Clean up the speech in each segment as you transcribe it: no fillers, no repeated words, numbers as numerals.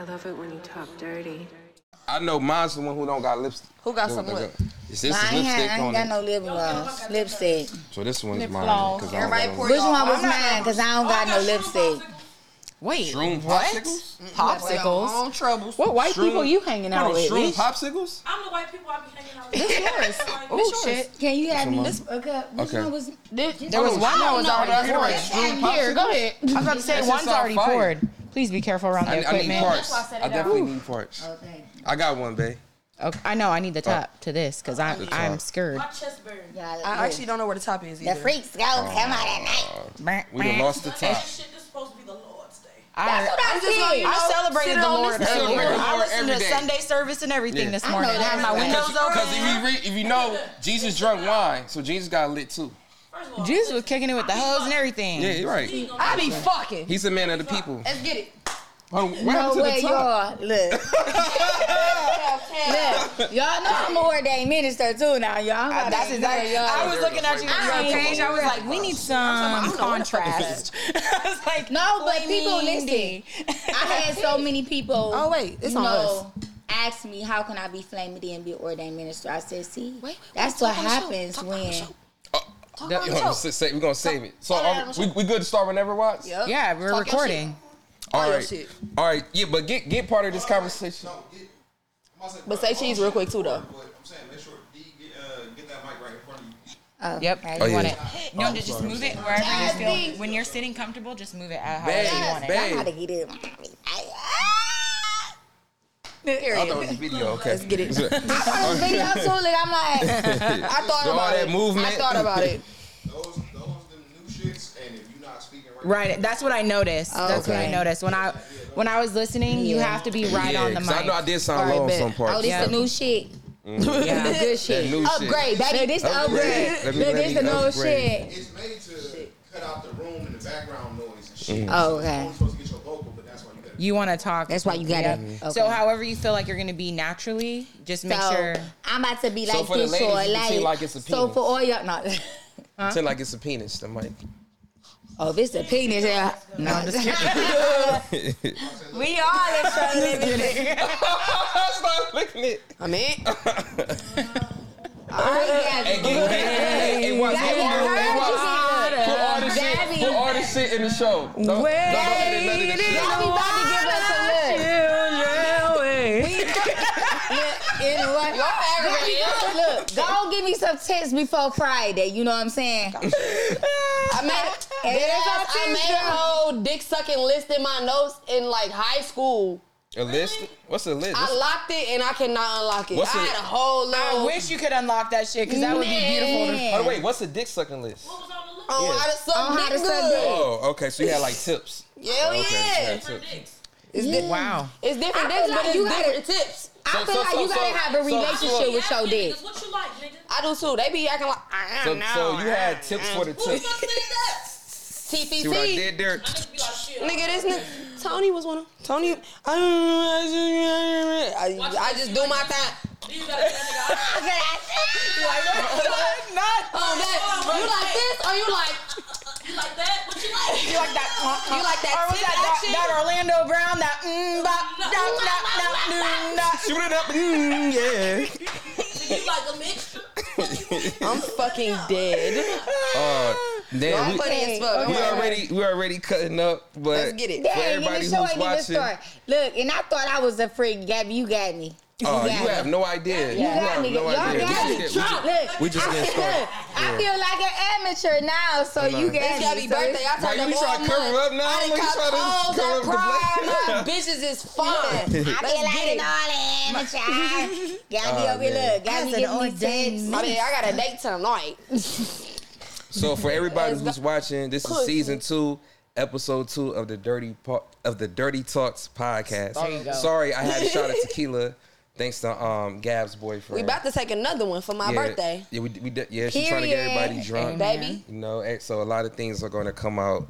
I love it when you talk dirty. I know mine's the one who don't got lipstick. Who got some lip? This is lipstick on it. I ain't got no lip gloss. Lipstick. So this one's lip mine. Which one was mine? Because I don't got no lipstick. Wait, what? Popsicles? What white people you hanging out with? Shroom popsicles? I'm the white people I be hanging out with. This yours. Oh, shit. Can you have me this? Okay. One was? There was one that was already poured. Here, go ahead. I was about to say, one's already poured. Please be careful around the equipment. I need parts. I definitely need parts. Okay. I got one, babe. Okay. I know. I need the top to this because I'm scared. My chest burns. Yeah, I actually don't know where the top is either. The freaks go come out at night. We done lost the top. This shit is supposed to be the Lord's day. I celebrated the Lord earlier. I listened to Sunday service and everything this morning. I had my windows open. Because if you know, Jesus drunk wine, so Jesus got lit too. Jesus was kicking it with the hoes and everything. Yeah, you're right. I be fucking. He's a man of the people. Let's get it. Oh, no way, y'all. Look. Y'all know I'm a Word Day minister, too, now, y'all. That's exactly y'all. I was looking at you on your page. I was like, we need some contrast. I was like, no, but people listen. I had so many people. Oh, wait. It's on us. Ask me, how can I be Flammin' D and be an ordained minister? I said, see, that's what happens when... We're going to save it. So we good to start whenever, Watts? Yep. Yeah, we're recording. All right. Yeah, but get part of this conversation. No, but say cheese real quick, too, though. I'm saying make sure D get that mic right in front of you. Yep. You want it. No, just move it wherever you feel. When you're sitting comfortable, just move it out how you want it. I got to get it. I thought it was a video. Okay. Let's get it. I thought it was video too. Like, I'm like, I thought about it. Movement. I thought about it. Those them new shits, and if you're not speaking right, that's what I noticed. Okay. That's what I noticed when I was listening. You have to be right on the mic. I know I did sound low on some parts. Oh, this the new shit. Mm-hmm. Yeah, the good shit. Upgrade, baby. This the upgrade. Look, this the new shit. It's made to cut out the room and the background noise and shit. Oh, okay. You're supposed to get your vocal, but that's why you want to talk. That's why you got it. Mm-hmm. Okay. So however you feel like you're going to be naturally, just make sure. I'm about to be like this or like it's a penis. So for all y'all, not. Pretend like it's a penis, the mic. Oh, if it's a penis, yeah. No, I'm just kidding. We all extra living. Stop looking at it. I'm in. Put all this shit in the show. Don't let it show. Look, don't give me some tips before Friday. You know what I'm saying? I made a whole dick sucking list in my notes in like high school. A list? What's a list? I locked it and I cannot unlock it. I had a whole list. I wish you could unlock that shit because that would be beautiful. Oh wait, what's a dick sucking list? What was on the list? How to suck dick. Oh, okay. So you had like tips. Different dicks. Wow. It's different dicks, but it's different tips. I feel like you gotta have a relationship with your dick. What you like, nigga? I do too. They be acting like I don't know. So you had tips for the tips. TPT. See what I did there? Nigga, this nigga Tony was one of them. Tony, I just do my thing. You gotta say nigga. You like this or you like? You like that? What you like? You like that? You like that? Or was that Orlando Brown? That shoot it up. Yeah. You like a mixture? I'm fucking dead. Damn, we already cutting up. But let's get it. Damn, everybody who's watching. Look, and I thought I was a freak, Gabby. You got me. Oh, you have no idea. We just didn't start. I feel like an amateur now, so you got me. Birthday. I told you trying to cover up now. I done got all the bitches is fun. I feel like an all-amateur. Got me over here. Look, got me getting these dates. I mean, I got a date tonight. So for everybody who's watching, this is season 2. Episode 2 of the Dirty Talks podcast. There you go. Sorry, I had a shot of tequila. Thanks to Gab's boyfriend. We about to take another one for my birthday. Yeah, we she's trying to get everybody drunk. Baby. You know, so a lot of things are going to come out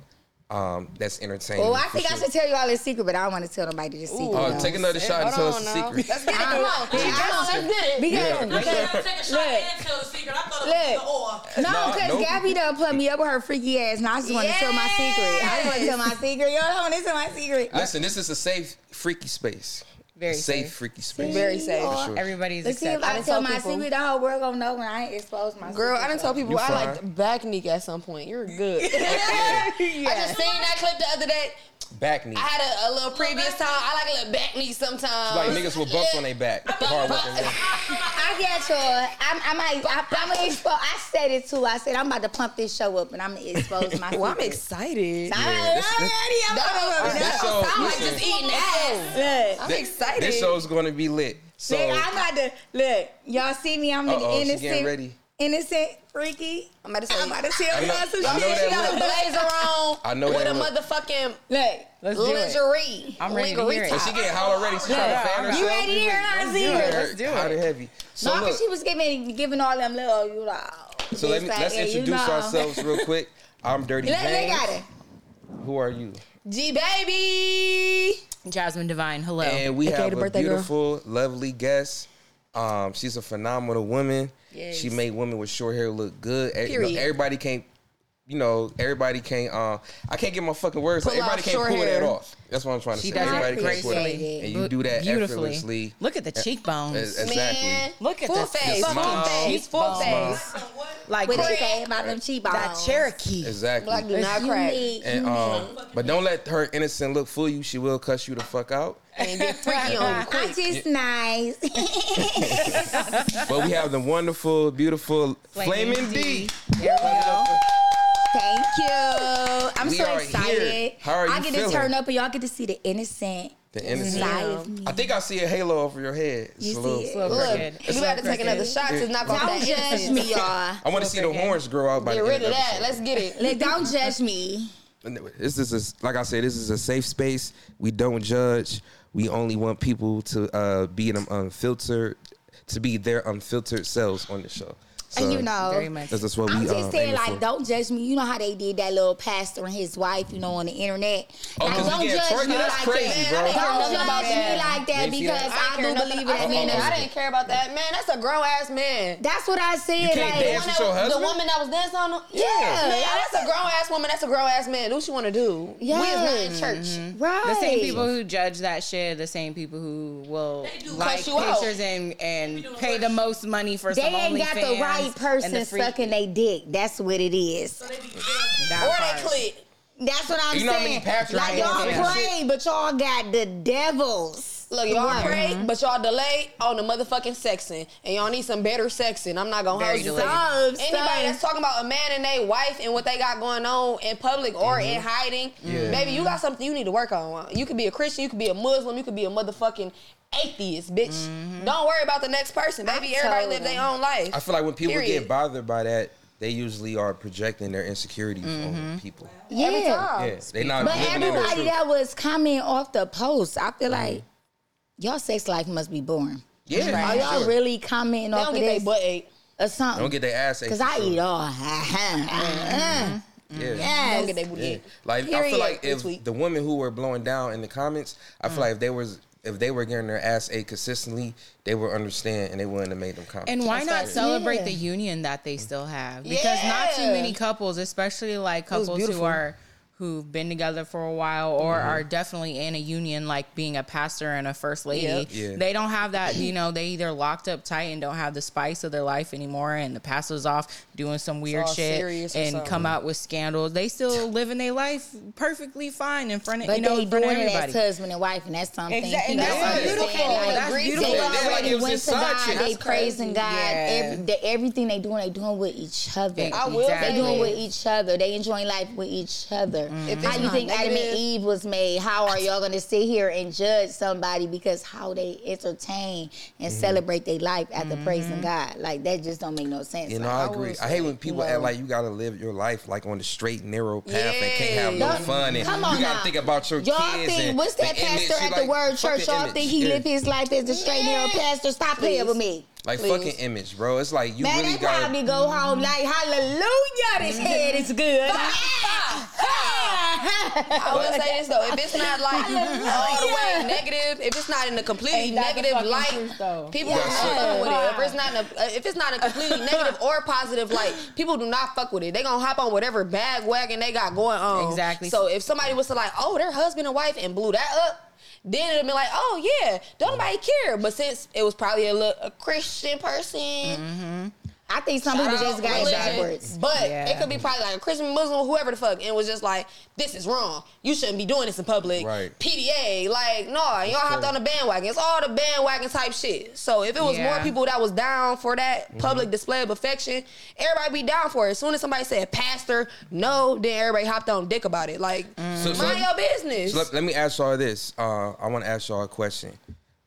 That's entertaining. Well, I think I should tell you all this secret, but I don't want to tell nobody this secret. Oh, take another shot and tell us the secret. Let's get it. Let's take a shot and tell the secret. I thought it was the oil. No, because Gabby done put me up with her freaky ass, and I just want to tell my secret. I just want to tell my secret. Y'all don't want to tell my secret. Listen, this is a safe, freaky space. Very safe, freaky space. Very safe. Sure. Everybody's accepted. I tell my secret, the whole world gonna know when I ain't exposed my secret. Girl, I done told people I like back neck at some point. You're good. I just seen that clip the other day. Back knee. I had a little previous time. I like a little back knee sometimes. It's like niggas with bumps on their back. Hard working. I get you. I'm expose. I said it too. I said I'm about to pump this show up and I'm gonna expose my. Well, I'm excited. I'm like just eating ass. I'm excited. This show's gonna be lit. So I'm about to look. Y'all see me? I'm in the innocent. She getting ready. Innocent, freaky. I'm about to tell you about some shit. She got a blazer on. I know with that a motherfucking lingerie. I'm ready to hear it. And she getting hot already. She's trying to fan herself. You ready to hear her? Let's do it. Hot and heavy. So no, because she was giving all them little, you know. So let's introduce ourselves real quick. I'm Dirty King. Who are you? G Baby. Jasmine Divine. Hello. And we have a beautiful, lovely guest. She's a phenomenal woman. Yes. She made women with short hair look good. Period. Everybody can't. I can't get my fucking words. Everybody can't pull that off. That's what I'm trying to say. Everybody can't pull it, and you do that effortlessly. Look at the cheekbones. Exactly. Man, look at the face. He's full face. Like with his face, about them cheekbones. That Cherokee. Exactly. Like do not crack. But don't let her innocent look fool you. She will cuss you the fuck out. And get freaky on quick. I'm just nice. But we have the wonderful, beautiful Flammin' D. Thank you. I'm so excited. Here. How are you I get feeling? To turn up and y'all get to see the innocent. The innocent. Yeah. I think I see a halo over your head. It's you see it. Look, you got to take another shot. It's not going to be that innocent. Don't judge me, y'all. I want to see the horns grow out by the end of the episode. Get rid of that. Let's get it. Like, don't judge me. Like I said, this is a safe space. We don't judge. We only want people to be them unfiltered, to be their unfiltered selves on the show. So, and that's what I'm just saying, like, don't judge me. You know how they did that little pastor and his wife, you know, on the internet. Like, don't judge me like that. Don't judge me like that because I do believe in that man. I didn't care about that man. That's a grown ass man. That's what I said. You can't dance with your husband? The woman that was dancing on him. Yeah, that's a grown ass woman. That's a grown ass man. Do what you want to do. Yeah, we is not in church. Right. The same people who judge that shit. The same people who will like pictures and pay the most money for some OnlyFans. They ain't got the right person sucking they dick. That's what it is. So they be or they click. That's what I'm saying. Like, y'all pray, but y'all got the devils. Look, y'all pray, but y'all delayed on the motherfucking sexing. And y'all need some better sexing. I'm not going to hold you. Anybody that's talking about a man and their wife and what they got going on in public or in hiding, maybe you got something you need to work on. You could be a Christian, you could be a Muslim, you could be a motherfucking atheist, bitch. Don't worry about the next person. Baby, everybody live their own life. I feel like when people get bothered by that, they usually are projecting their insecurities on people. They not. But everybody that was commenting off the post, I feel like y'all sex life must be boring. Yeah, right. Are y'all really commenting off of this? They don't get their butt ate or something. Don't get their ass ate. Because I eat all. Don't get their butt ate. Like, I feel like if the women who were blowing down in the comments, I feel like if they was. If they were getting their ass ate consistently, they would understand and they wouldn't have made them comments. And why not celebrate the union that they still have? Because not too many couples, especially like couples who've been together for a while or are definitely in a union, like being a pastor and a first lady. Yep. Yeah. They don't have that, they either locked up tight and don't have the spice of their life anymore, and the pastor's off doing some weird shit and come out with scandals. They still living their life perfectly fine in front of everybody. But they husband and wife, and that's something. Exactly. And that's beautiful. Like, that's beautiful. They went to God. They praising God. Yeah. Everything they doing with each other. They doing with each other. They enjoying life with each other. Mm-hmm. How you think Adam and Eve was made? How are y'all going to sit here and judge somebody because how they entertain and celebrate their life after praising God? Like, that just don't make no sense. I agree. I hate when people act like you got to live your life like on the straight, narrow path and can't have no fun. And you got to think about your kids. What's that pastor at the Word Church? Y'all think he lived his life as a straight, narrow pastor? Stop playing with me. Like, fucking image, bro. It's like, you really got to... Man, they probably go home like, hallelujah, this head is good. I will say this though, if it's not like all the way negative, if it's not in a completely negative light, people don't fuck with it. If it's not a completely negative or positive light, people do not fuck with it. They gonna hop on whatever bag wagon they got going on. Exactly. So if somebody was to like, oh, their husband and wife and blew that up, then it'll be like, oh yeah, don't nobody care. But since it was probably a Christian person, mm-hmm. I think some people just got religion, backwards. But it could be probably like a Christian, Muslim, whoever the fuck, and was just like, this is wrong. You shouldn't be doing this in public. Right. PDA, like, no, y'all hopped on the bandwagon. It's all the bandwagon type shit. So if it was more people that was down for that public display of affection, everybody be down for it. As soon as somebody said, pastor, no, then everybody hopped on dick about it. Like, mind your business. So let me ask y'all this. I want to ask y'all a question.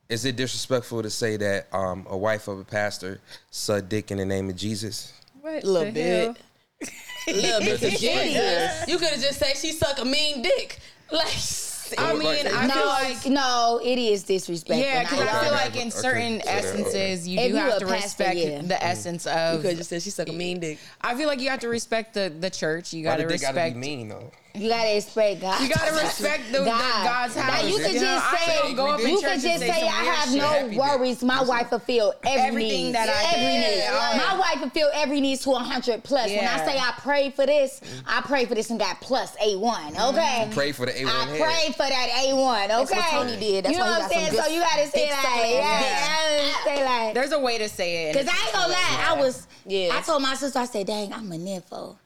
Is it disrespectful to say that a wife of a pastor sucked dick in the name of Jesus? What? A little bit of Jesus. You could have just said she sucked a mean dick. Like, I mean, I feel like it is disrespectful. Yeah, because I feel like in certain essences, you have to respect the essence of. You could have just said she sucked a mean dick. I feel like you have to respect the church. You got to respect. Why did they got to be mean though? You gotta respect God. You gotta respect God's house. You could just say, I have no worries. My wife fulfill every need. My wife fulfill every need to 100+. Yeah. When I say I pray for this, I pray for this and got plus A1. Okay. Pray for the A1. I pray for that A1. Okay. That's what Tony did. That's you know what I'm saying. So you gotta say like, there's a way to say it. Cause I ain't gonna lie, I told my sister, I said, dang, I'm a nympho.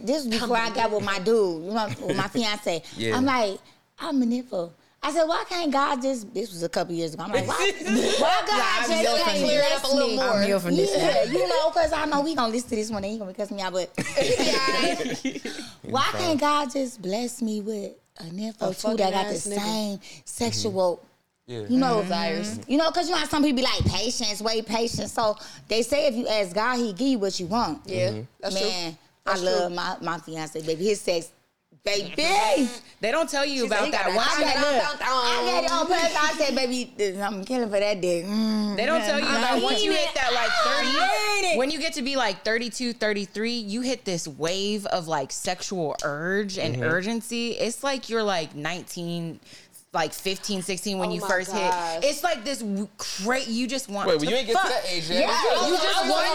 This was before I got with my dude, with my fiance. Yeah. I'm like, I'm a nympho. I said, why can't God just? This was a couple years ago. I'm like, why God just can't clear it up a little more? I'm here from this. Yeah, you know, because I know we gonna listen to this one and he gonna be cussing me out. But why can't God just bless me with a nympho too that got the same sexual? Yeah. You know, desires. You know, because you know how some people be like, patience, wait, patience. So they say if you ask God, he give you what you want. Yeah, that's true. I love my fiance, baby. His sex, baby. They don't tell you about that. I got it on purpose. I said, baby, I'm killing for that dick. They don't tell you about once you hit that like 30. When you get to be like 32, 33, you hit this wave of like sexual urge and urgency. It's like you're like 19... like 15, 16 when you first hit. It's like this great, you just want to you ain't get to that age yet. Yeah, you just want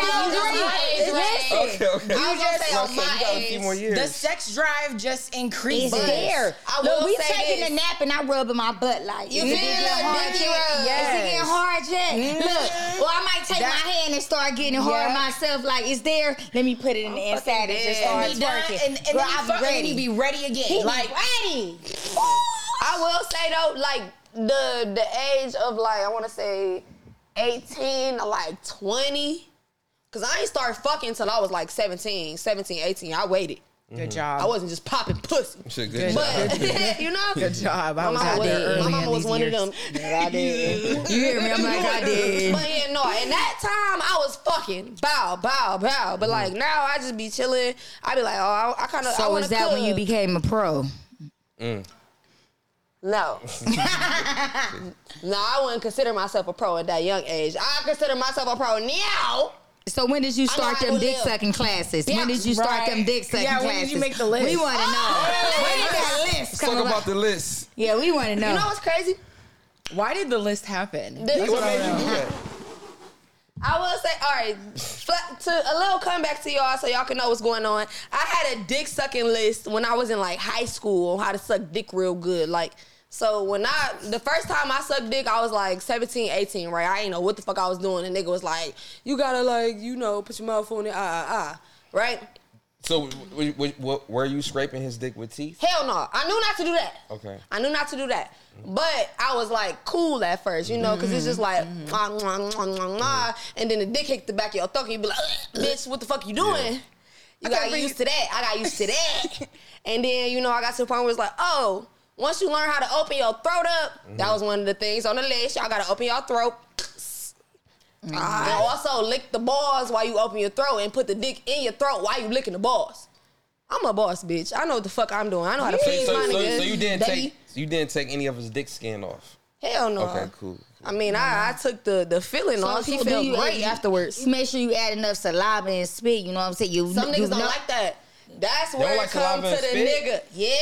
to age. Okay. You just say on my age. You got a few more years. The sex drive just increases. It's there. Look, we taking a nap and I rubbing my butt like, you feel like dicky rub? Is it getting hard yet? Look, well, I might take my hand and start getting hard myself. Like, it's there. Let me put it in the inside and just start twerking. And then you be ready again. Like, ready. I will say though, like the age of like I want to say 18 to like 20, cause I ain't start fucking till I was like 17, 18. I waited. Good job. I wasn't just popping pussy. Good job. You know. Good job. I was out there early. My mama was one of them. Yeah, I did. You hear me? I'm like I did. But yeah, no. In that time, I was fucking bow. But like now, I just be chilling. I be like, oh, I kind of. So is that when you became a pro? No. No, I wouldn't consider myself a pro at that young age. I consider myself a pro now. So when did you start them dick-sucking classes? Yeah, when did you start them dick-sucking classes? Yeah, when did you make the list? We want to know. When did that list come about? Talk about the list. Yeah, we want to know. You know what's crazy? Why did the list happen? What made you do that? I will say, all right, to a little comeback to y'all so y'all can know what's going on. I had a dick-sucking list when I was in, like, high school on how to suck dick real good, like... So when the first time I sucked dick, I was like 17, 18, right? I ain't know what the fuck I was doing. And nigga was like, you gotta like, you know, put your mouth on it, right? So were you scraping his dick with teeth? Hell no. I knew not to do that. Okay. I knew not to do that. But I was like cool at first, you know, because it's just like, and then the dick hit the back of your throat and you be like, bitch, what the fuck you doing? Yeah. You got used to that. I got used to that. And then, you know, I got to the point where it's like, oh, once you learn how to open your throat up, that was one of the things on the list. Y'all gotta open your throat. I also lick the balls while you open your throat and put the dick in your throat while you licking the balls. I'm a boss, bitch. I know what the fuck I'm doing. I know how to please my niggas. So you didn't take any of his dick skin off? Hell no. Okay, cool. I mean, I took the feeling off. He felt great afterwards. You make sure you add enough saliva and spit, you know what I'm saying? Some niggas don't like that. That's where it comes to the nigga. Yeah,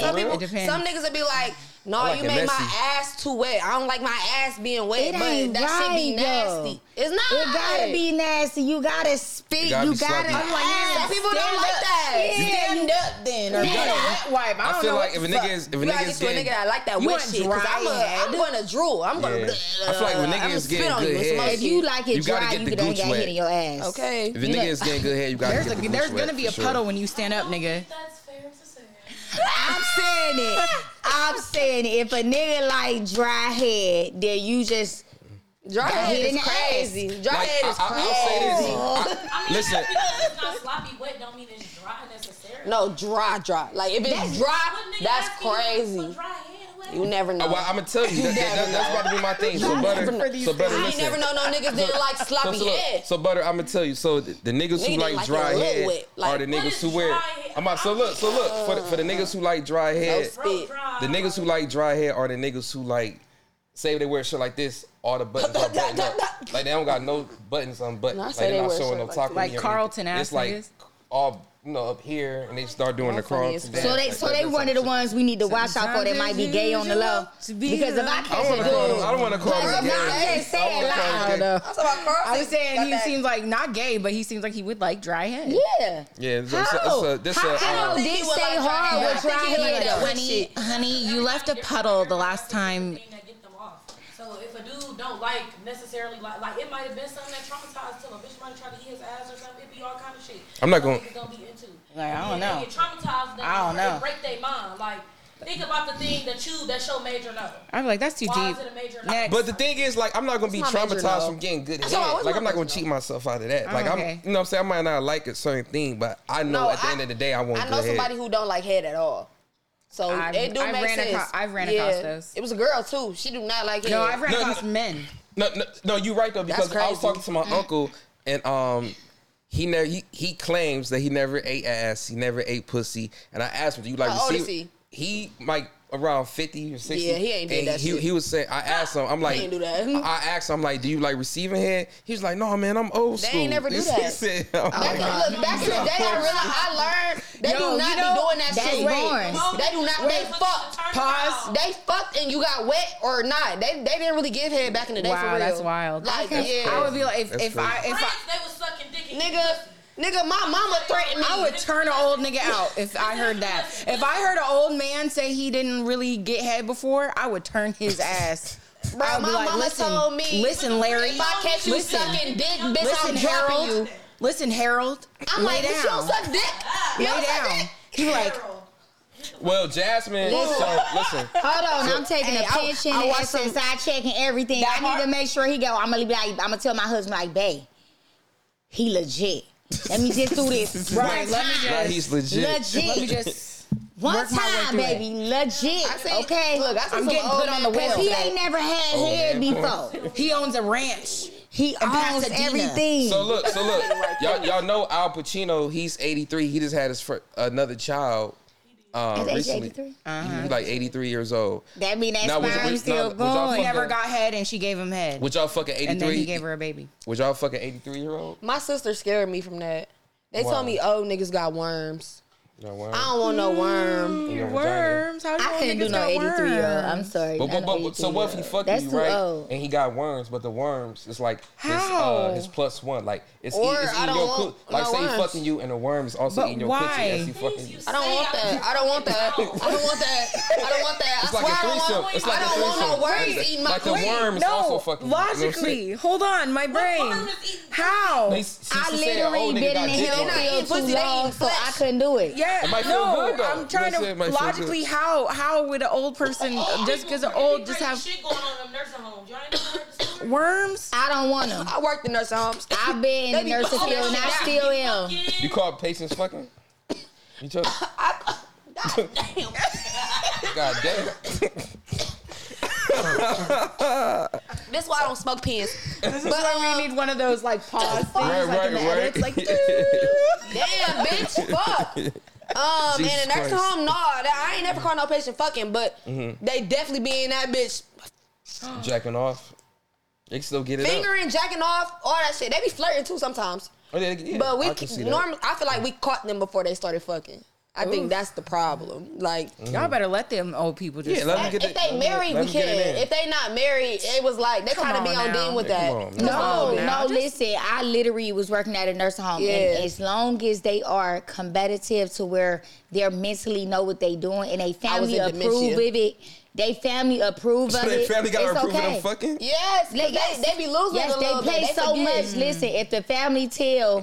some people, some niggas would be like, no, like you made my ass too wet. I don't like my ass being wet, but that shit be nasty. It's not. It gotta be nasty. You gotta spit. You gotta. Some people don't like that. Stand up then, or get a wet wipe. I feel like if a nigga is, if a nigga is getting, I like that wet shit because I'm gonna drool. I'm gonna. I feel like when nigga is getting good head, if you like it dry, you don't get hit in your ass. Okay. If a nigga is getting good head, you gotta get the gooch wet. There's gonna be a puddle when you stand up, nigga. That's fair to say. I'm saying it. I'm saying it. If a nigga like dry head, then you just dry head is crazy. Dry head is crazy. I'll say this. Listen, because it's not sloppy wet don't mean it's dry necessarily. No, dry. Like if it's dry, that's crazy. You never know. Well, I'm gonna tell you. That's about to be my thing. So butter. I ain't never know no niggas didn't like sloppy head. So butter, I'm gonna tell you. So the niggas who like dry head are the niggas who wear. So look for the niggas who like dry head. The niggas who like dry head are the niggas who like. Say they wear shit like this, all the buttons are buttoned up. Like they don't got no buttons on buttons. Like they're not showing no taco. Like Carlton ass. It's like all. Up here, and they start doing the crawl. So they one of the ones we need to watch out for. They might be gay on the low. Because if I catch a dude, I don't want to call him gay. I can't say it loud. I was saying he seems like not gay, but he seems like he would like dry head. Yeah. Yeah. How? How did he stay hard with dry head? Honey, you left a puddle the last time. So if a dude don't like necessarily like it might have been something that traumatized him. A bitch might have tried to eat his ass or something. It'd be all kind of shit. I'm not going. Like I don't know. They get traumatized. I don't know. Break their mind. Like think about the thing that's your major no. I'm like that's too deep. But the thing is, like I'm not gonna be traumatized from getting good head. Like I'm not gonna cheat myself out of that. Like I'm, you know what I'm saying, I might not like a certain thing, but I know at the end of the day I want. I know somebody who don't like head at all. So it do make sense. I've ran across those. It was a girl too. She do not like it. No, I've ran across men. No, you're right though, because I was talking to my uncle and he claims that he never ate ass, he never ate pussy, and I asked him, do you like receive? He might around 50 or 60. Yeah, he ain't did that shit. He was saying, I asked him, I'm like, he ain't do that. I asked him, I'm like, do you like receiving head? He was like, no, man, I'm old school. They ain't never do that. He said, back in the day, I learned they do not be doing that shit. They do not. They fucked. Pause. They fucked and you got wet or not. They didn't really give head back in the day for real. Wow, that's wild. Like, yeah. I would be like, if I they was sucking dick. Nigga, my mama threatened me. I would turn an old nigga out if I heard that. If I heard an old man say he didn't really get head before, I would turn his ass. Bro, I would be like, listen, Larry. If I catch you sucking dick, bitch, I'm dropping you. Listen, Harold. I'm like, bitch, you don't suck dick. Lay down. He like... Well, Jasmine, listen. Hold on, I'm taking a pension and SSI check and everything. I need to make sure he go. I'm gonna tell my husband, like, babe, he legit. Let me just do this. Right. He's legit. One time, baby. Legit. Okay. Look, I'm getting put on the wheel. He ain't never had head before. He owns a ranch. He owns everything. So look. Y'all know Al Pacino, he's 83. He just had his another child. He's 83. He was like 83 years old. That mean that's why I'm still going. He never got head and she gave him head. Would y'all fucking 83? And then he gave her a baby. Would y'all fucking 83-year-old? My sister scared me from that. They told me old niggas got worms. No worm. I don't want no worm. Worms? How do you I can't do no 83-year-old. I'm sorry. But so what if he fucking you, right? Old. And he got worms, but the worms is like his plus one. Like it's eating your coochie. Like say he fucking you, and the worm is also eating your coochie as he fucking you. I don't want that. It's like a threesome. I don't want no worms eating my coochie. Like the worm is also fucking you. Logically, hold on, my brain. How? I literally been in hell for too long, so I couldn't do it. Yeah, no, good, I'm trying to logically how would an old person just because an old just have shit going on in nursing homes? Y'all ain't worms? I don't want them. I worked in nursing homes. I've been in the nursing field and I still am. You call patients fucking? You took. God damn. God damn. That's why I don't smoke pins. This is why we need one of those like pause things, right. It's like, damn, bitch, fuck. And the next home, no, I ain't never called no patient fucking, but they definitely be in that bitch. Jacking off, they still get it. Fingering, jacking off, all that shit. They be flirting too sometimes. Yeah, but we normally, I feel like we caught them before they started fucking. I think that's the problem. Like, y'all better let them old people just. Yeah, let them get if they married, we can. If they not married, it was like they kind of be on deal with that. No, listen. I literally was working at a nursing home, and as long as they are combative to where they're mentally know what they doing and they family approve of it. They family approve of it. Their family got to approve of them fucking? Yes. They be losing a little bit. Yes, they play so much. Mm-hmm. Listen, if the family tell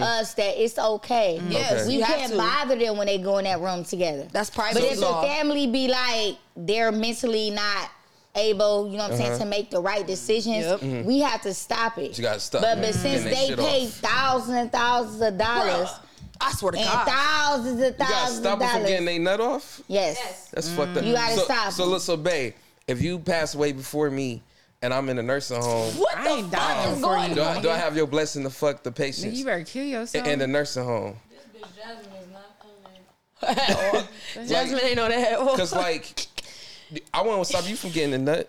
us that it's okay, yes, we can't bother them when they go in that room together. That's private. But if the family be like, they're mentally not able, you know what I'm saying, to make the right decisions, we have to stop it. You got to stop it. But since they pay thousands and thousands of dollars... I swear to God. Thousands and thousands of dollars. You gotta stop them from getting their nut off? Yes. That's fucked up. You gotta stop. So, look, so, babe, if you pass away before me and I'm in a nursing home, what the fuck is going on? Do I have your blessing to fuck the patients? You better kill yourself. In the nursing home. This bitch Jasmine is not coming. Jasmine ain't on that. Because, like, I want to stop you from getting a nut.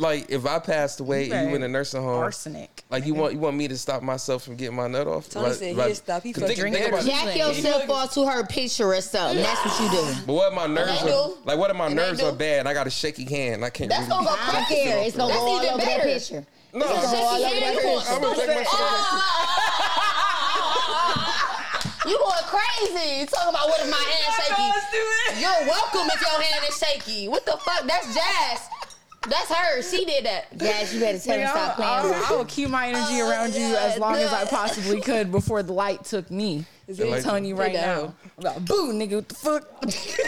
Like, if I passed away and you in a nursing home, arsenic. Like, you want me to stop myself from getting my nut off? Tony said he'll stop. He felt drinking. Jack yourself off to her picture or something. That's what you do. But what if my nerves are, like, what if my nerves are bad and I got a shaky hand? I can't. That's really gonna go crack here. It's gonna go all over that picture. No, I'm gonna take my shit off. You going crazy? You talking about what if my hand shaky? You're welcome if your hand is shaky. What the fuck? That's jazz. That's her. She did that. Yes, you better tell me stop playing. I will keep my energy around you as long as I possibly could before the light took me. I'm telling you right now. Like, boo, nigga, what the fuck?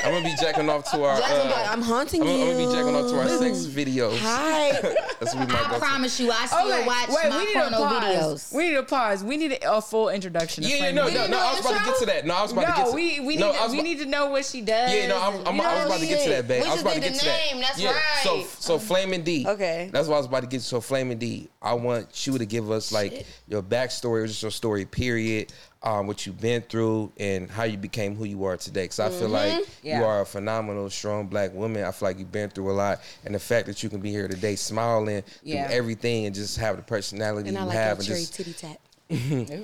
I'm gonna be jacking off to our. I'm haunting you. I'm gonna be jacking off to our sex videos. Hi. That's what we might. I promise you, I still watch my porno videos. We need a pause. We need a full introduction. Yeah, no. I was about to get to that. We need to know what she does. Yeah, no, I was about to get to that, babe. I was about to get to that. That's right. So Flammin' D. Okay. That's what I was about to get to. So Flammin' D, I want you to give us like your backstory or just your story, period. What you've been through and how you became who you are today. Because I feel like you are a phenomenal, strong black woman. I feel like you've been through a lot. And the fact that you can be here today smiling through everything and just have the personality and you have. And I like that cherry titty tap.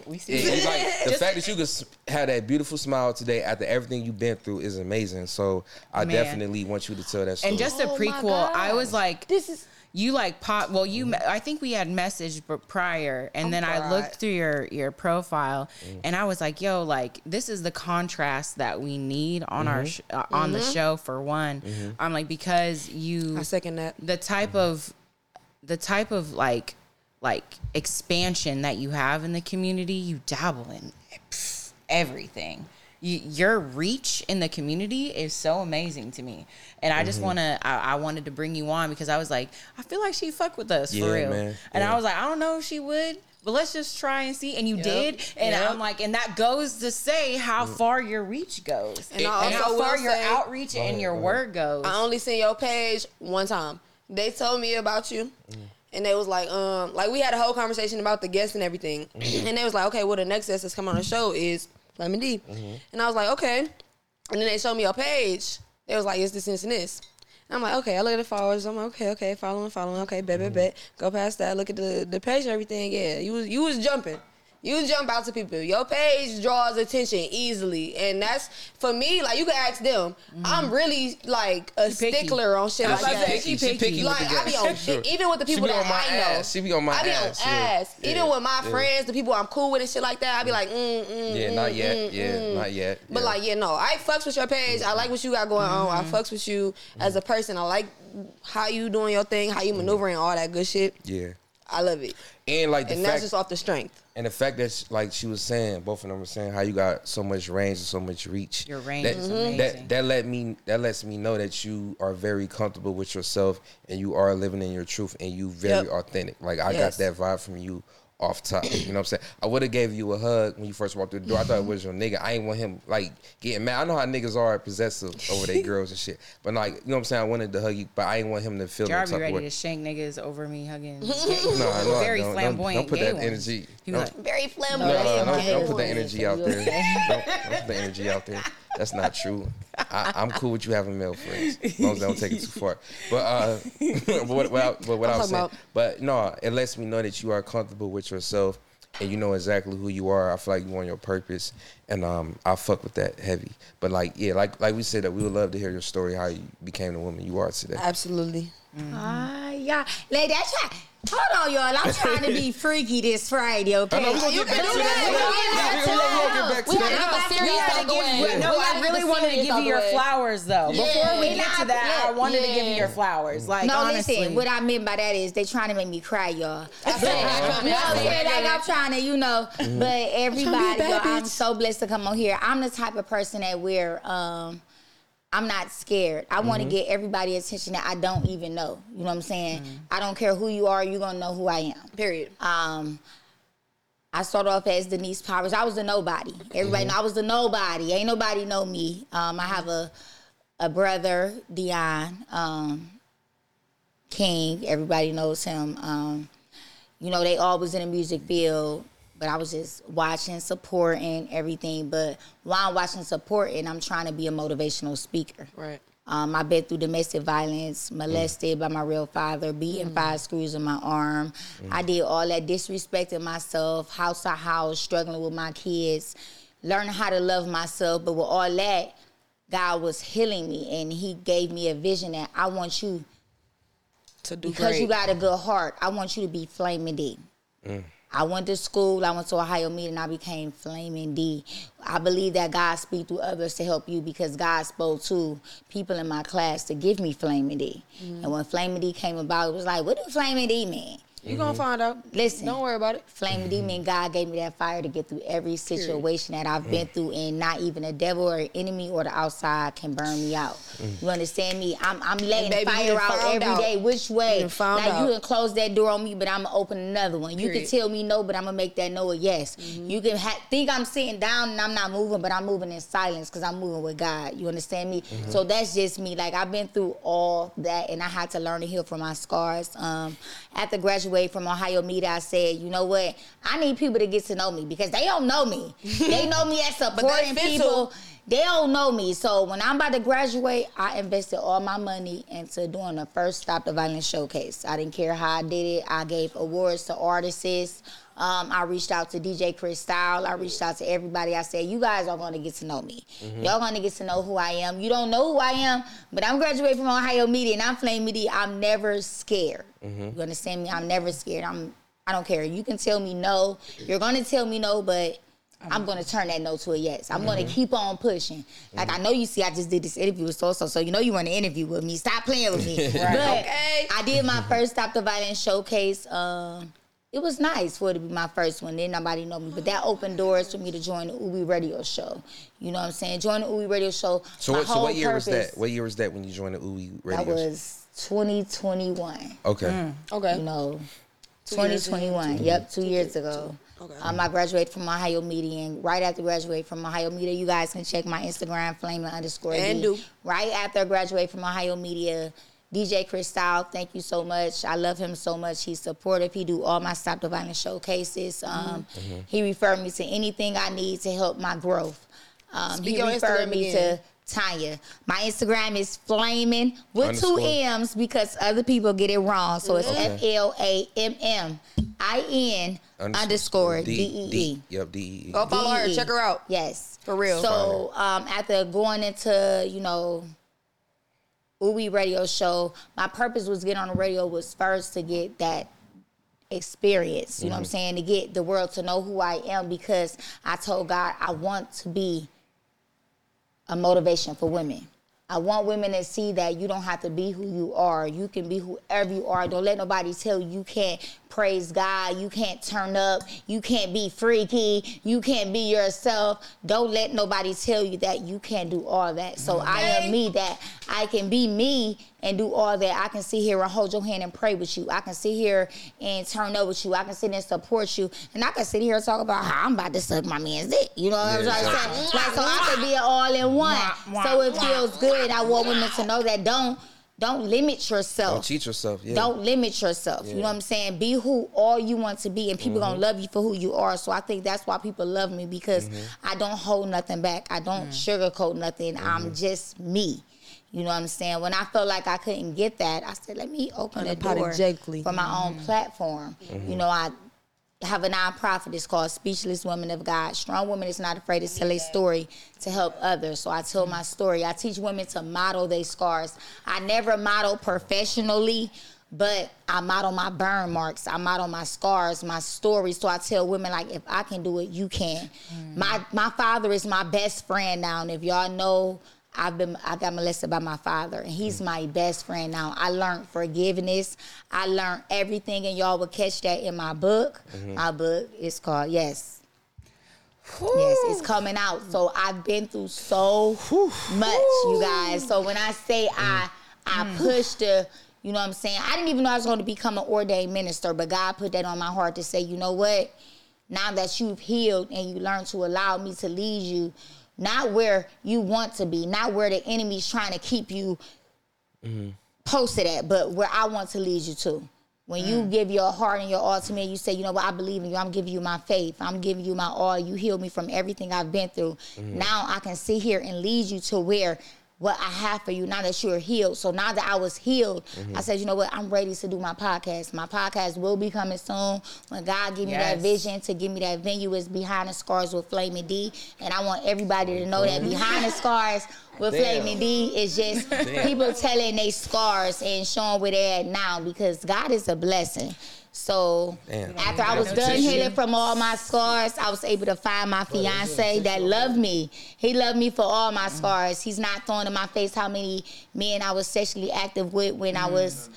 We see the fact that you can have that beautiful smile today after everything you've been through is amazing. So I definitely want you to tell that story. And just a prequel, I was like... This is... You like pop? Well, you. I think we had messaged prior, and then I looked through your profile, and I was like, "Yo, like this is the contrast that we need on our on the show for one." I'm like because you. I second that. The type of like expansion that you have in the community, you dabble in everything. Your reach in the community is so amazing to me. And I just wanted to bring you on because I was like, I feel like she fuck with us for real. Man. And I was like, I don't know if she would, but let's just try and see. And you did. And I'm like, and that goes to say how far your reach goes. And how far your outreach and your word goes. I only seen your page one time. They told me about you. And they was like we had a whole conversation about the guests and everything. And they was like, okay, well, the next guest that's coming on the show is Flammin' D. And I was like, okay. And then they showed me a page. They was like, it's this and this. And I'm like, okay. I look at the followers. I'm like, okay. Following. Okay, bet. Go past that. Look at the page and everything. Yeah, you was jumping. You jump out to people. Your page draws attention easily. And that's, for me, like, you can ask them. I'm really, like, a stickler on shit like that. She picky like, with the guests. I be on, even with the people that I know. She be on my ass. Yeah. Even with my friends, the people I'm cool with and shit like that, I be like, not yet. But, no, I fucks with your page. I like what you got going on. I fucks with you as a person. I like how you doing your thing, how you maneuvering, all that good shit. Yeah. I love it. And, like, that's just off the strength. And the fact that, like she was saying, both of them were saying how you got so much range and so much reach. Your range is amazing. That lets me know that you are very comfortable with yourself and you are living in your truth and you very authentic. Like, I got that vibe from you off top. You know what I'm saying? I would have gave you a hug when you first walked through the door. I thought it was your nigga. I ain't want him, like, getting mad. I know how niggas are possessive over their girls and shit. But, like, you know what I'm saying? I wanted to hug you, but I ain't want him to feel no type of way. Y'all be ready to shank niggas over me hugging. No, very flamboyant. Don't put that energy. Very flamboyant. Don't put that energy out there. Don't put the energy out there. That's not true. I'm cool with you having male friends. As long as they don't take it too far. But what I was saying. But no, it lets me know that you are comfortable with yourself and you know exactly who you are. I feel like you on your purpose, and I fuck with that heavy. But like, yeah, like we said, that we would love to hear your story, how you became the woman you are today. Absolutely. Yeah, lady, hold on, y'all. I'm trying to be freaky this Friday, okay? I know, so you can do that. We're going to have a serious segue. No, I really wanted to give you your flowers, though. Before we get to that, I wanted to give you your flowers. Like, no, listen, what I meant by that is they trying to make me cry, y'all. I said, I'm trying to, you know, but everybody, y'all, I'm so blessed to come on here. I'm the type of person that I'm not scared. I want to get everybody attention that I don't even know. You know what I'm saying? I don't care who you are. You're going to know who I am. Period. I started off as Denise Powers. I was a nobody. Everybody know I was a nobody. Ain't nobody know me. I have a brother, Dion King. Everybody knows him. You know, they all was in the music field. But I was just watching, supporting, everything. But while I'm watching, supporting, I'm trying to be a motivational speaker. Right. I've been through domestic violence, molested by my real father, beaten 5 screws in my arm. I did all that, disrespecting myself, house to house, struggling with my kids, learning how to love myself. But with all that, God was healing me, and he gave me a vision that I want you to do because great. You got a good heart. I want you to be Flammin' D. I went to school, I went to Ohio Media, and I became Flammin' D. I believe that God speaks through others to help you because God spoke to people in my class to give me Flammin' D. And when Flammin' D came about, it was like, what do Flammin' D mean? You're going to find out. Listen. Don't worry about it. Flammin' D mean God gave me that fire to get through every situation that I've been through, and not even a devil or an enemy or the outside can burn me out. You understand me? I'm letting fire out every day. Which way? You can close that door on me, but I'm going to open another one. You can tell me no, but I'm going to make that no a yes. You can think I'm sitting down and I'm not moving, but I'm moving in silence because I'm moving with God. You understand me? So that's just me. Like, I've been through all that, and I had to learn to heal from my scars. After graduation, from Ohio Media, I said, you know what? I need people to get to know me because they don't know me. They know me as supporting people. They don't know me. So when I'm about to graduate, I invested all my money into doing the first Stop the Violence showcase. I didn't care how I did it. I gave awards to artists. I reached out to DJ Chris Style. I reached out to everybody. I said, you guys are going to get to know me. Y'all going to get to know who I am. You don't know who I am, but I'm graduating from Ohio Media, and I'm Flammin' D. I'm never scared. You understand me? I'm never scared. I don't care. You can tell me no. You're going to tell me no, but I'm going to turn that no to a yes. I'm going to keep on pushing. Like, I know you see, I just did this interview with so-so, so you know you want to interview with me. Stop playing with me. But I did my first Stop the Violence showcase. It was nice for it to be my first one. Then nobody know me. But that opened doors for me to join the UBE Radio Show. You know what I'm saying? Join the UBE Radio Show. So what year was that? What year was that when you joined the UBE Radio Show? That was 2021. Okay. Okay. You know, 2021. Yep, 2 years ago. Okay. I graduated from Ohio Media, and right after graduating from Ohio Media, you guys can check my Instagram, Flammin_D. Right after I graduated from Ohio Media, DJ Chris Style, thank you so much. I love him so much. He's supportive. He do all my Stop the Violence showcases. He referred me to anything I need to help my growth. He referred me to Tanya. My Instagram is Flammin' with underscore. 2 M's because other people get it wrong. So it's FLAMMIN underscore DEE. Yep, DEE. Go follow her. Check her out. Yes. For real. So after going into, you know, UBE Radio Show, my purpose was getting on the radio was first to get that experience, you know what I'm saying, to get the world to know who I am, because I told God I want to be a motivation for women. I want women to see that you don't have to be who you are. You can be whoever you are. Don't let nobody tell you you can't praise God, you can't turn up, you can't be freaky, you can't be yourself. Don't let nobody tell you that you can't do all that. So I am me, that I can be me and do all that. I can sit here and hold your hand and pray with you. I can sit here and turn up with you. I can sit there and support you. And I can sit here and talk about how I'm about to suck my man's dick. You know what I'm trying to say? Like, so I can be an all-in-one. So it feels good. I want women to know that don't limit yourself. Don't cheat yourself. Yeah. Don't limit yourself. Yeah. You know what I'm saying? Be who all you want to be, and people gonna love you for who you are. So I think that's why people love me, because I don't hold nothing back. I don't sugarcoat nothing. I'm just me. You know what I'm saying? When I felt like I couldn't get that, I said, let me open the door for my own platform. You know, I have a nonprofit. It's called Speechless Women of God. Strong women is not afraid to tell their story to help others. So I tell my story. I teach women to model their scars. I never model professionally, but I model my burn marks. I model my scars, my stories. So I tell women, like, if I can do it, you can. My father is my best friend now. And if y'all know, I got molested by my father, and he's my best friend now. I learned forgiveness. I learned everything, and y'all will catch that in my book. My book is called, Yes, it's coming out. So I've been through so much, you guys. So when I say I push the, you know what I'm saying? I didn't even know I was going to become an ordained minister, but God put that on my heart to say, you know what? Now that you've healed and you learned to allow me to lead you, not where you want to be, not where the enemy's trying to keep you posted at, but where I want to lead you to. When you give your heart and your all to me, you say, you know what, I believe in you. I'm giving you my faith. I'm giving you my all. You healed me from everything I've been through. Now I can sit here and lead you to where what I have for you now that you're healed. So now that I was healed, I said, you know what, I'm ready to do my podcast. My podcast will be coming soon. When God gave me that vision to give me that venue, is Behind the Scars with Flammin' D. And I want everybody to know that Behind the Scars with Flammin' D is just people telling their scars and showing where they're at now, because God is a blessing. So after I was done healing from all my scars, I was able to find my fiance that loved me. He loved me for all my scars. He's not throwing in my face how many men I was sexually active with when I was,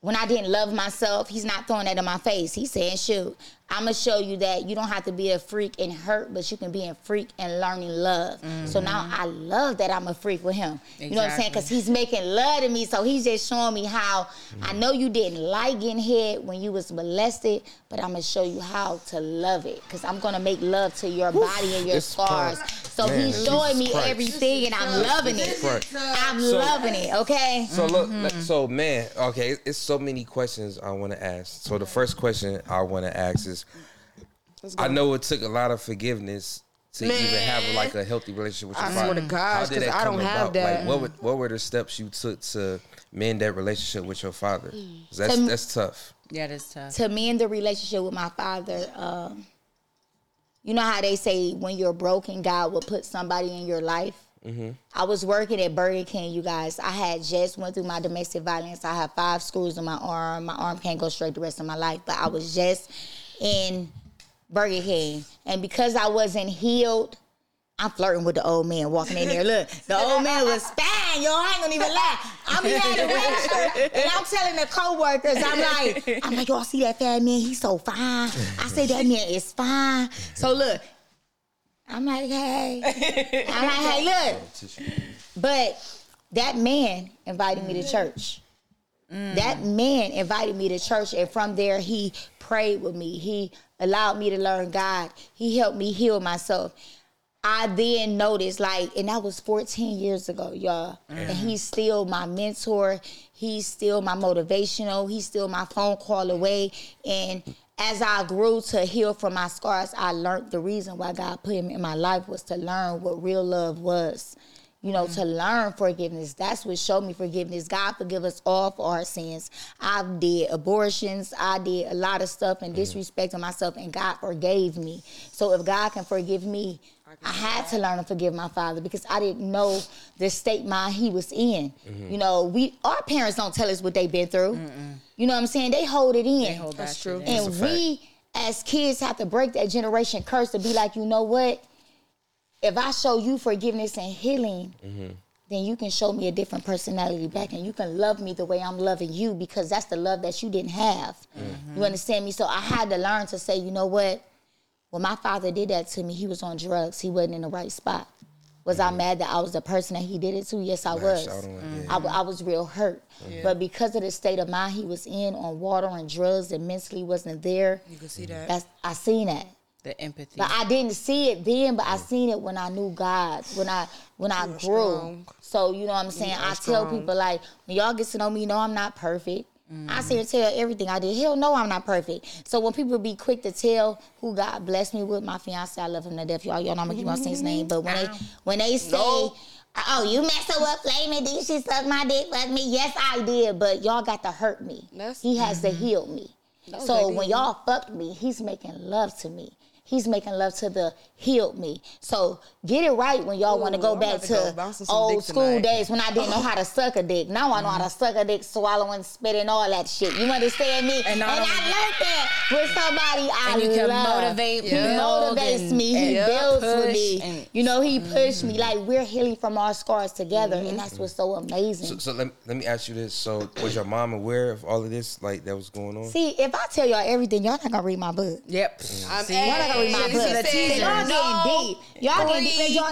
when I didn't love myself. He's not throwing that in my face. He's saying, shoot, I'm going to show you that you don't have to be a freak and hurt, but you can be a freak and learning love. So now I love that I'm a freak with him. You know what I'm saying? Because he's making love to me, so he's just showing me how I know you didn't like getting hit when you was molested, but I'm going to show you how to love it, because I'm going to make love to your body and your scars. So he's showing me everything, and I'm loving it. I'm loving it, okay? So look, so man, okay, it's so many questions I want to ask. So the first question I want to ask is, I know it took a lot of forgiveness to even have like a healthy relationship with your father. I swear to God, because I don't have that. Like, what were the steps you took to mend that relationship with your father? That's tough. Yeah, that's tough. To mend the relationship with my father, you know how they say when you're broken, God will put somebody in your life. I was working at Burger King, you guys. I had just went through my domestic violence. I had 5 screws in my arm. My arm can't go straight the rest of my life, but I was just in Burger King, and because I wasn't healed, I'm flirting with the old man walking in there. Look, the old man was fine, yo. I ain't gonna even lie. I'm here at the register, and I'm telling the coworkers, I'm like, y'all see that fat man? He's so fine. I say that man is fine. So look, I'm like, hey, look. But that man invited me to church. That man invited me to church, and from there he prayed with me. He allowed me to learn God. He helped me heal myself. I then noticed, like, and that was 14 years ago, y'all. And he's still my mentor. He's still my motivational. He's still my phone call away. And as I grew to heal from my scars, I learned the reason why God put him in my life was to learn what real love was. You know, to learn forgiveness. That's what showed me forgiveness. God forgive us all for our sins. I did abortions. I did a lot of stuff and disrespected myself, and God forgave me. So if God can forgive me, I had to learn to forgive my father, because I didn't know the state he was in. You know, our parents don't tell us what they've been through. You know what I'm saying? They hold it in. They hold that shit in. And we, as kids, have to break that generation curse to be like, you know what? If I show you forgiveness and healing, then you can show me a different personality back, and you can love me the way I'm loving you, because that's the love that you didn't have. You understand me? So I had to learn to say, you know what? When my father did that to me, he was on drugs. He wasn't in the right spot. Was I mad that I was the person that he did it to? Yes, I was. I was real hurt. But because of the state of mind he was in, on water and drugs, and mentally wasn't there. You can see that. I seen that. The empathy. But I didn't see it then, but I seen it when I knew God, when I grew. Strong. So, you know what I'm saying? I tell people, like, when y'all get to know me, you know I'm not perfect. I sit and tell everything I did. Hell no, I'm not perfect. So when people be quick to tell who God blessed me with, my fiance, I love him to death. Y'all know I'm going to keep on saying his name. But when they say, oh, you messed her up, Flammin' D, she sucked my dick, fuck me. Yes, I did, but y'all got to hurt me. He has to heal me. So when y'all fucked me, he's making love to me. He's making love to the healed me. So get it right when y'all want to go back to old school days when I didn't know how to suck a dick. Now I know how to suck a dick, swallowing, spitting, all that shit. You understand me? And I learned that with somebody I love. And you can motivate. He motivates me. He builds with me. You know, he pushed me. Like, we're healing from our scars together. And that's what's so amazing. So let me ask you this. So was your mom aware of all of this, like, that was going on? See, if I tell y'all everything, y'all not going to read my book. Yep. Y'all getting deep. Y'all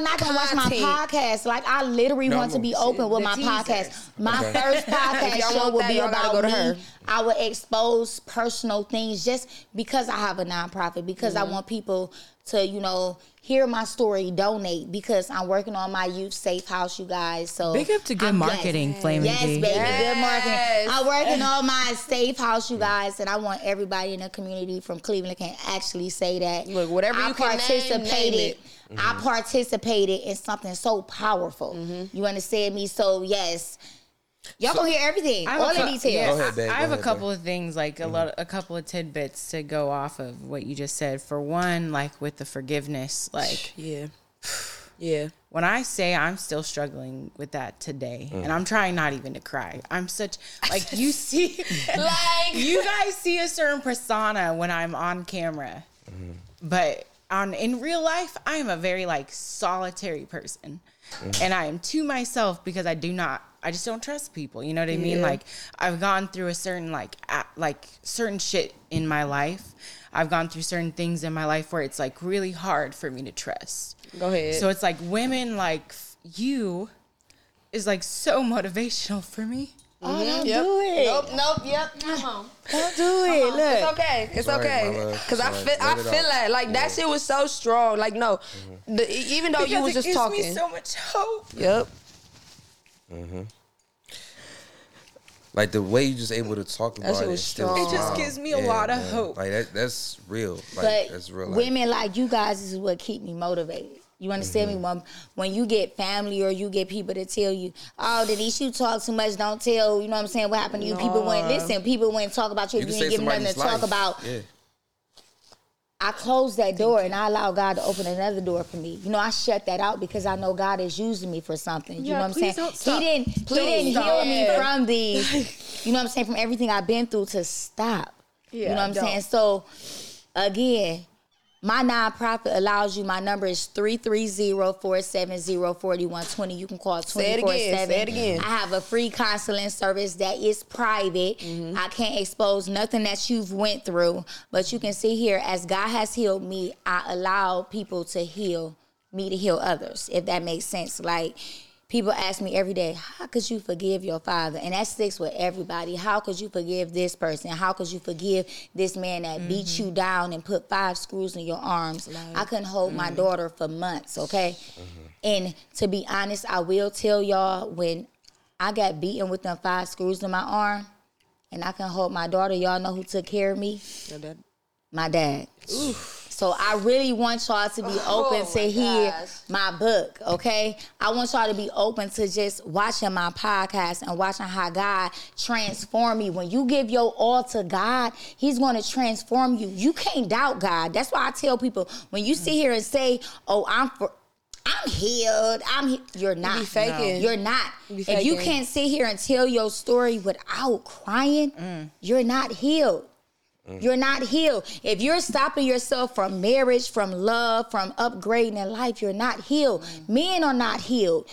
not gonna watch my podcast. Like, I literally want to be open with my podcast. My first podcast show will be about me. I will expose personal things just because I have a nonprofit, because I want people to, you know, hear my story, donate, because I'm working on my youth safe house, you guys. So big up to good marketing, Flammin' D. Yes, baby, good marketing. I'm working on my safe house, you guys, and I want everybody in the community from Cleveland can actually say that. Look, whatever you participated, name it. I participated in something so powerful. Mm-hmm. You understand me? So yes. Y'all gonna hear everything. All the details. Yes. I have a couple of things, like a couple of tidbits to go off of what you just said. For one, like with the forgiveness, like when I say I'm still struggling with that today, and I'm trying not even to cry. I'm such, like, you see, like you guys see a certain persona when I'm on camera, but in real life, I am a very like solitary person, and I am to myself because I just don't trust people. You know what I mean? Like, I've gone through a certain, like certain shit in my life. I've gone through certain things in my life where it's, like, really hard for me to trust. Go ahead. So it's, like, women like you is, like, so motivational for me. Mm-hmm. Oh, don't do it. Nope, come on. Don't do it. Look. It's okay. It's okay. Because I feel like that shit was so strong. Like, no. Mm-hmm. Even though because you was just talking. It gives me so much hope. Yep. Mm-hmm. Like, the way you just able to talk about it still strong. It just gives me a lot of hope. Like, that's real. Like, but that's real. Like, women like you guys is what keep me motivated. You understand me? When you get family or you get people to tell you, oh, Denise, you talk too much, don't tell, you know what I'm saying, what happened to you. People wouldn't listen. People wouldn't talk about you if you didn't give them nothing to talk about. Yeah. I closed that door and I allow God to open another door for me. You know, I shut that out because I know God is using me for something. You know what I'm saying? He didn't heal me from these, you know what I'm saying, from everything I've been through to stop. Yeah, you know what I'm saying? So, again, my nonprofit allows you. My number is 330-470-4120. You can call 24/7. Say it again. I have a free counseling service that is private. Mm-hmm. I can't expose nothing that you've went through, but you can see here, as God has healed me, I allow people to heal me to heal others, if that makes sense. Like, people ask me every day, how could you forgive your father? And that sticks with everybody. How could you forgive this person? How could you forgive this man that beat you down and put 5 screws in your arms? Like, I couldn't hold my daughter for months, okay? Mm-hmm. And to be honest, I will tell y'all, when I got beaten with them 5 screws in my arm and I couldn't hold my daughter, y'all know who took care of me? Your dad. My dad. Oof. So I really want y'all to be open to hear my book, okay? I want y'all to be open to just watching my podcast and watching how God transformed me. When you give your all to God, he's going to transform you. You can't doubt God. That's why I tell people, when you sit here and say, oh, I'm healed. You're not. You be faking. No. You're not. If you can't sit here and tell your story without crying, you're not healed. You're not healed. If you're stopping yourself from marriage, from love, from upgrading in life, you're not healed. Men are not healed.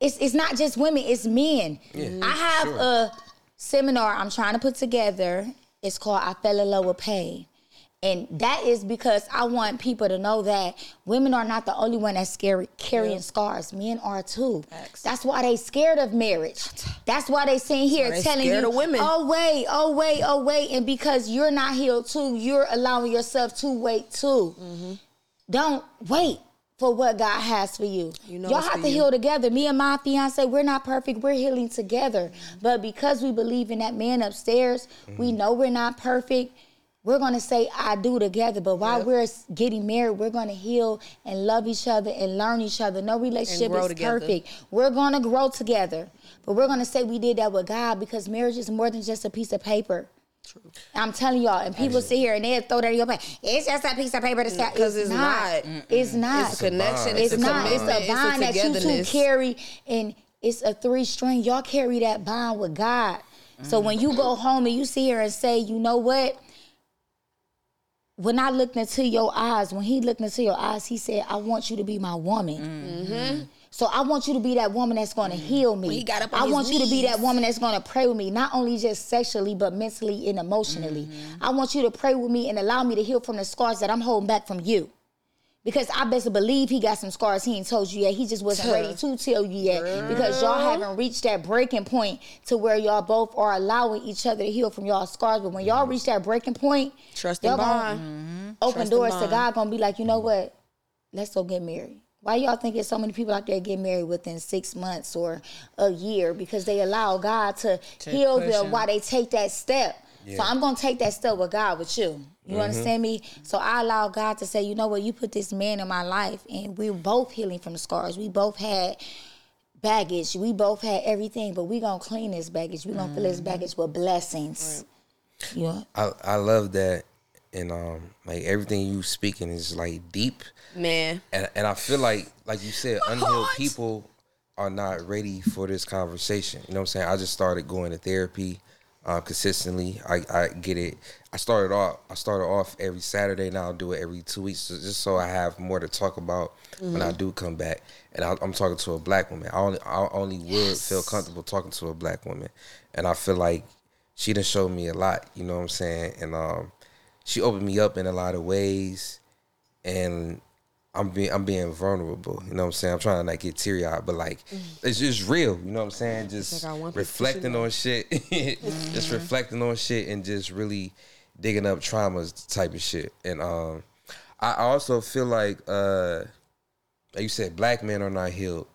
It's not just women, it's men. Yeah, I have a seminar I'm trying to put together. It's called I Fell in Love with Pain. And that is because I want people to know that women are not the only one that's carrying scars. Men are too. That's why they scared of marriage. That's why they sitting here telling you, oh, wait. And because you're not healed too, you're allowing yourself to wait too. Mm-hmm. Don't wait for what God has for you. Y'all have to heal together. Me and my fiance, we're not perfect. We're healing together. But because we believe in that man upstairs, we know we're not perfect. We're going to say, I do together. But while we're getting married, we're going to heal and love each other and learn each other. No relationship is perfect. We're going to grow together. But we're going to say we did that with God, because marriage is more than just a piece of paper. True. I'm telling y'all, and people sit here and they throw that in your face. It's just a piece of paper to say it's not. It's not. It's a connection. It's a commitment. It's a bond that you two carry, and it's a three string. Y'all carry that bond with God. Mm-hmm. So when you go home and you sit here and say, you know what? When I looked into your eyes, when he looked into your eyes, he said, I want you to be my woman. Mm-hmm. So I want you to be that woman that's going to heal me. He got up on his knees. You to be that woman that's going to pray with me, not only just sexually, but mentally and emotionally. Mm-hmm. I want you to pray with me and allow me to heal from the scars that I'm holding back from you. Because I best believe he got some scars he ain't told you yet. He just wasn't ready to tell you yet. Girl. Because y'all haven't reached that breaking point to where y'all both are allowing each other to heal from y'all scars. But when y'all reach that breaking point, trust and bond. Mm-hmm. Open trust doors to God gonna be like, you know what? Let's go get married. Why y'all think there's so many people out there get married within 6 months or a year? Because they allow God to heal them while they take that step. Yeah. So I'm going to take that step with God, with you. You understand me? So I allow God to say, you know what? You put this man in my life, and we're both healing from the scars. We both had baggage. We both had everything, but we're going to clean this baggage. We're going to fill this baggage with blessings. Right. Yeah. I love that. And like everything you speaking is like deep, man. And I feel like you said, unhealed people are not ready for this conversation. You know what I'm saying? I just started going to therapy consistently. I get it. I started off every Saturday. Now I'll do it every 2 weeks, so just so I have more to talk about when I do come back. And I'm talking to a black woman. I only would feel comfortable talking to a black woman, and I feel like she done showed me a lot. You know what I'm saying? And she opened me up in a lot of ways, and I'm being vulnerable. You know what I'm saying? I'm trying to not get teary-eyed, but like it's just real. You know what I'm saying? Just like reflecting on shit. Just reflecting on shit and just really digging up traumas type of shit. And I also feel like you said, black men are not healed.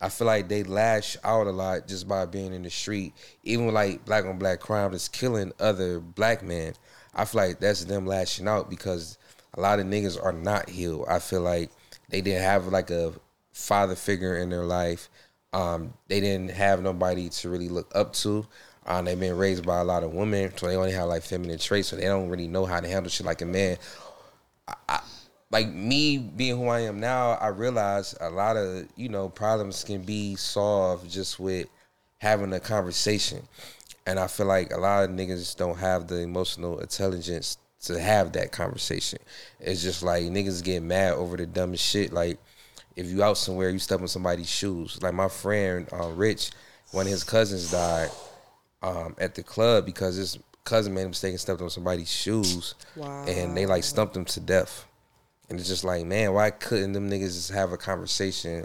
I feel like they lash out a lot just by being in the street. Even with like black on black crime that's killing other black men. I feel like that's them lashing out because a lot of niggas are not healed. I feel like they didn't have like a father figure in their life. They didn't have nobody to really look up to. They've been raised by a lot of women, so they only have like feminine traits, so they don't really know how to handle shit like a man. I like me being who I am now, I realize a lot of, you know, problems can be solved just with having a conversation. And I feel like a lot of niggas don't have the emotional intelligence to have that conversation. It's just like niggas get mad over the dumbest shit. Like if you out somewhere, you step in somebody's shoes. Like my friend Rich, one of his cousins died at the club because his cousin made a mistake and stepped on somebody's shoes. Wow. And they like stumped him to death. And it's just like, man, why couldn't them niggas just have a conversation?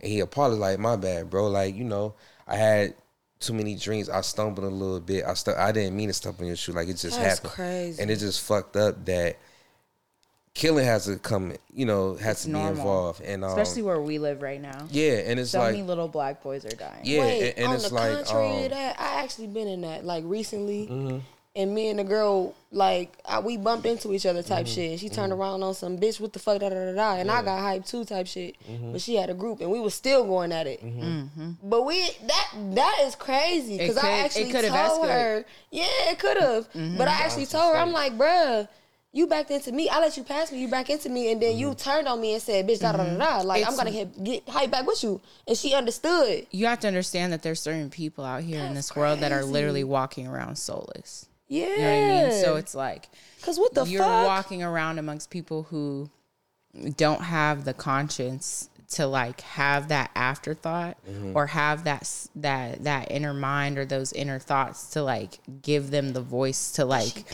And he apologized, like, my bad, bro. Like, you know, I had too many drinks. I stumbled a little bit. I didn't mean to stumble in your shoe. Like, it just happened. Crazy. And it just fucked up that killing has to come, you know, has to be involved. And especially where we live right now. Yeah, and it's so like, many little black boys are dying. Yeah, and it's like, on the contrary to that, I actually been in that, like, recently. Mm-hmm. And me and the girl, like, we bumped into each other type shit. And she turned around on some bitch, what the fuck, da-da-da-da. And I got hyped too type shit. Mm-hmm. But she had a group, and we was still going at it. Mm-hmm. But that is crazy. Because I actually told her. Yeah, it could have. Mm-hmm. But I actually told her, I'm like, bruh, you backed into me. I let you pass me. You backed into me. And then you turned on me and said, bitch, da-da-da-da. Like, I'm going to get hyped back with you. And she understood. You have to understand that there's certain people out here in this world that are literally walking around soulless. Yeah. You know what I mean? So it's like, because what the fuck? You're walking around amongst people who don't have the conscience to like have that afterthought or have that inner mind or those inner thoughts to like give them the voice to like.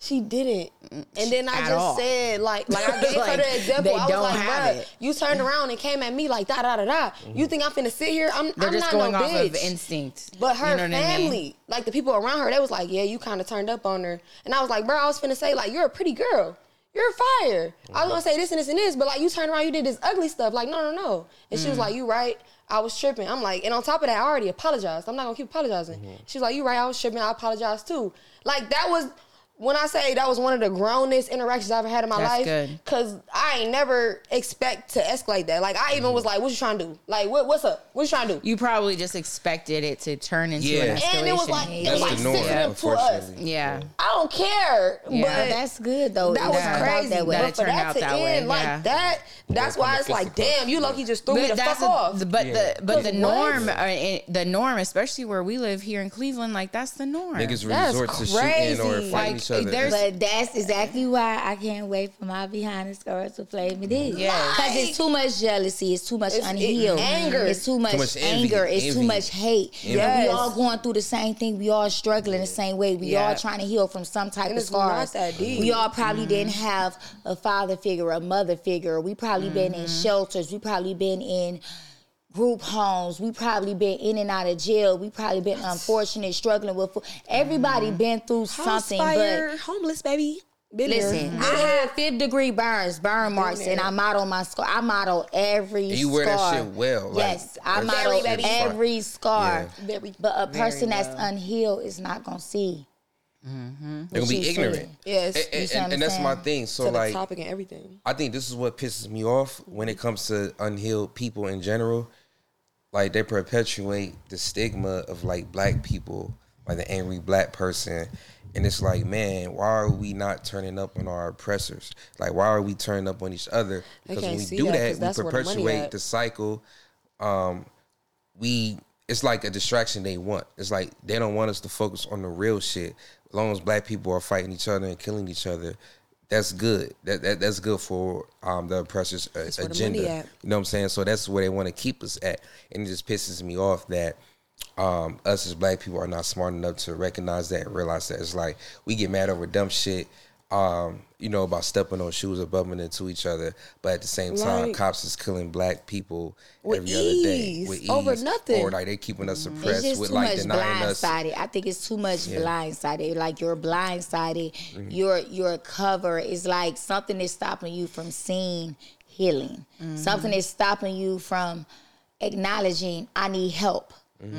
She didn't. And then I just said, like I gave like, her the example. I was like, bruh, you turned around and came at me like, da-da-da-da. Mm-hmm. You think I'm finna sit here? They're just not going no off bitch. Of instinct. But her family, I mean? Like the people around her, they was like, yeah, you kind of turned up on her. And I was like, bro, I was finna say, like, you're a pretty girl. You're fire. Mm-hmm. I was gonna say this and this and this, but like you turned around, you did this ugly stuff. Like, no. And she was like, you right. I was tripping. I'm like, and on top of that, I already apologized. I'm not gonna keep apologizing. Mm-hmm. She was like, you right. I was tripping. I apologized too. Like that was... when I say that was one of the grownest interactions I've ever had in my life, because I ain't never expect to escalate that. Like, I even was like, what you trying to do? Like, what's up? What you trying to do? You probably just expected it to turn into an escalation. And it was like, it was like sensitive to us. Yeah. I don't care. Yeah. But that's good, though. That was crazy. That way. But for that to end like that, that's why it's like, damn, you lucky just threw me the fuck off. But the norm, especially where we live here in Cleveland, like, that's the norm. Niggas resort to shooting or fighting. But that's exactly why I can't wait for my Behind the Scars with Flammin' D. Because it's too much jealousy. It's too much unhealed. Anger. It's too much anger. Envy. It's too much hate. Yes. We all going through the same thing. We all struggling the same way. We all trying to heal from some type of scars. We all probably didn't have a father figure, a mother figure. We probably been in shelters. We probably been in group homes. We probably been in and out of jail. We probably been unfortunate, struggling with food. Everybody been through something. Fire, but homeless, baby. Listen, I had 5th degree burn marks, and I model my scar. I model every scar. You wear that shit well. Yes, I model every scar. But a person that's unhealed is not going to see. They're going to be ignorant. Yes. And that's my thing. So, like, topic and everything. I think this is what pisses me off when it comes to unhealed people in general. Like, they perpetuate the stigma of, like, black people, like the angry black person. And it's like, man, why are we not turning up on our oppressors? Like, why are we turning up on each other? Because when we do that, we perpetuate the cycle. It's like a distraction they want. It's like they don't want us to focus on the real shit. As long as black people are fighting each other and killing each other, that's good. That's good for the oppressors' agenda. You know what I'm saying? So that's where they want to keep us at. And it just pisses me off that us as black people are not smart enough to recognize that and realize that. It's like we get mad over dumb shit, you know, about stepping on shoes or bumping into each other. But at the same time, cops is killing black people every other day with ease. Over nothing. Or like they keeping us suppressed with like denying us. I think it's too much blindsided. Like you're blindsided. Your cover is like something is stopping you from seeing healing. Something is stopping you from acknowledging I need help. You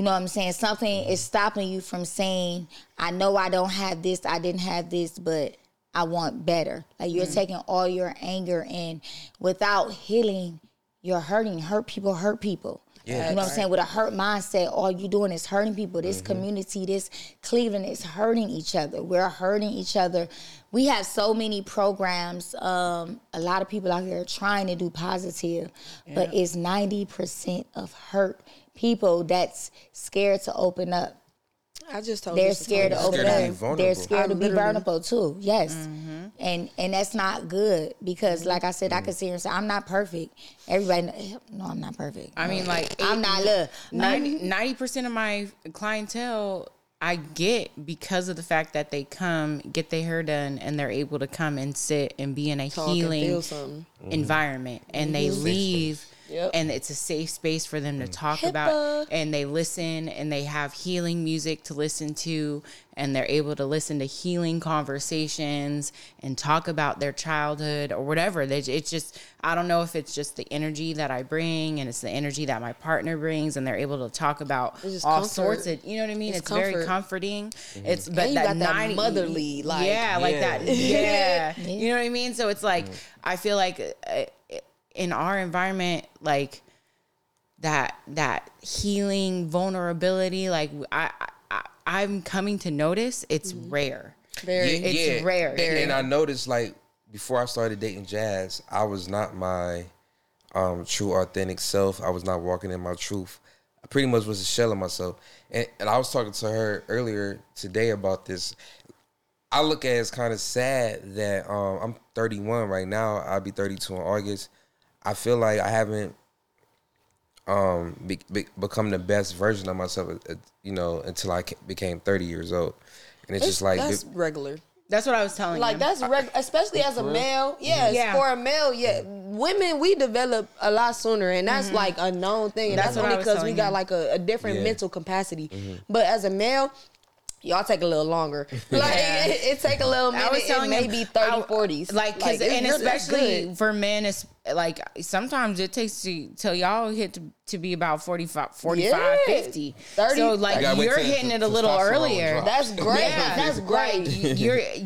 know what I'm saying? Something is stopping you from saying, I know I don't have this, I didn't have this, but I want better. Like you're taking all your anger and without healing, you're hurting. Hurt people. Yeah, you know what I'm saying? With a hurt mindset, all you're doing is hurting people. This community, this Cleveland is hurting each other. We're hurting each other. We have so many programs. A lot of people out here trying to do positive, but it's 90% of hurt people that's scared to open up. I just told you. They're scared to open up. They're scared to be vulnerable too. Yes. And that's not good because like I said, I could sit here and say, I'm not perfect. Everybody, no, I'm not perfect. I mean, like, I'm not love. 90% of my clientele I get because of the fact that they come, get their hair done, and they're able to come and sit and be in a healing environment. And they leave. And it's a safe space for them to talk about, and they listen, and they have healing music to listen to, and they're able to listen to healing conversations and talk about their childhood or whatever. It's just, I don't know if it's just the energy that I bring and it's the energy that my partner brings, and they're able to talk about all sorts of, you know what I mean? It's very comforting. It's but and you that, got that 90, motherly, like like that, you know what I mean? So it's like I feel like. In our environment, like that healing vulnerability, like I'm coming to notice it's rare. It's rare. And I noticed, like, before I started dating Jazz, I was not my true authentic self. I was not walking in my truth. I pretty much was a shell of myself. And I was talking to her earlier today about this. I look at it as kind of sad that I'm 31 right now. I'll be 32 in August. I feel like I haven't become the best version of myself, you know, until I became 30 years old. And it's just like... That's regular. That's what I was telling you. Like, that's regular, especially as a male. For a male, women, we develop a lot sooner, and that's like a known thing. And that's only because we got like a different mental capacity. But as a male... y'all take a little longer. Like it take a little minute. I was telling maybe 30, 40s. Like and especially for men, it's like sometimes it takes till y'all hit to be about 45, 45, 50. 30, so like you're hitting it a little earlier. That's great. Yeah. That's great.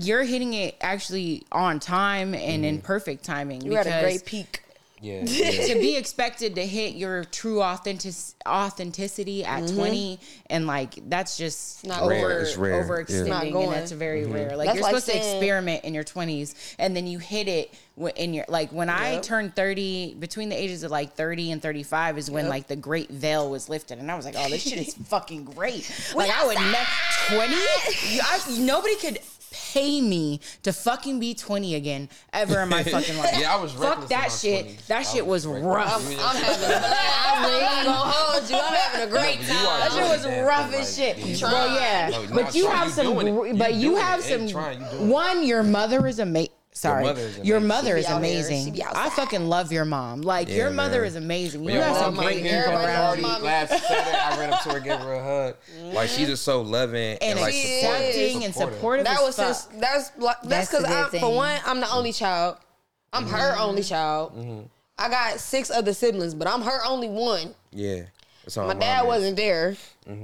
You're hitting it actually on time and in perfect timing. You're at a great peak. Yeah, to be expected to hit your true authenticity at 20, and like that's just not rare. It's rare. Overextending, and that's very rare. Like that's you're supposed to experiment in your 20s, and then you hit it in your like when I turned 30, between the ages of like 30 and 35 is when like the great veil was lifted, and I was like, oh, this shit is fucking great. Like I would never 20. Nobody could pay me to fucking be 20 again ever in my fucking life. Yeah, I was reckless. Fuck that shit. 20s. That shit was rough. I'm gonna hold you. I'm having a great time. That shit was rough as shit. Well, but you have some. But you have some. One, your mother is amazing. Sorry, your mother is amazing. I fucking love your mom. Like your mother is amazing. You have some great people around. Last Saturday, I ran up to her, gave her a hug. Like she's just so loving and like accepting and supportive. That was just that's because for one, I'm the only child. I'm her only child. Mm-hmm. I got 6 other siblings, but I'm her only one. Yeah. My dad wasn't there,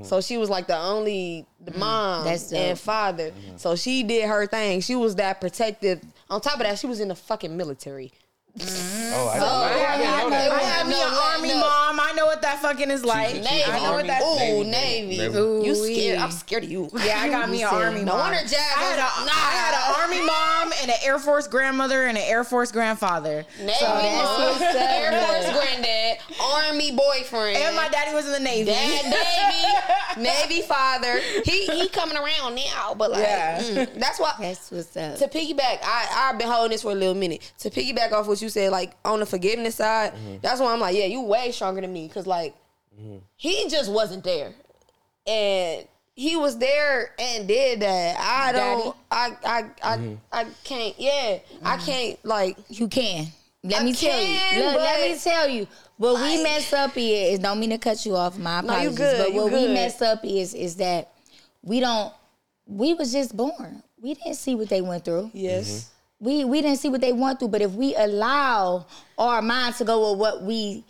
so she was like the only mom and father. Mm-hmm. So she did her thing. She was that protective. On top of that, she was in the fucking military. Oh, I had me an army mom. I know what that fucking is like. Navy. I know what that. Ooh, Navy. Ooh, you scared? I'm scared of you. Yeah, I got me an army mom. No wonder Jack. I had an army mom and an Air Force grandmother and an Air Force grandfather. Navy mom, Air Force granddad, army boyfriend, and my daddy was in the Navy. Dad, Navy father. He coming around now, but like that's why. That's what's up. To piggyback, I've been holding this for a little minute. To piggyback off what you said, like on the forgiveness side, that's why I'm like, yeah, you way stronger than me, because like he just wasn't there, and he was there and did that. I don't, I can't, I can't like you can. Let me tell you. What we mess up is don't mean to cut you off. My apologies, but what we mess up is that we don't. We was just born. We didn't see what they went through. Yes. Mm-hmm. We didn't see what they went through, but if we allow our mind to go with what we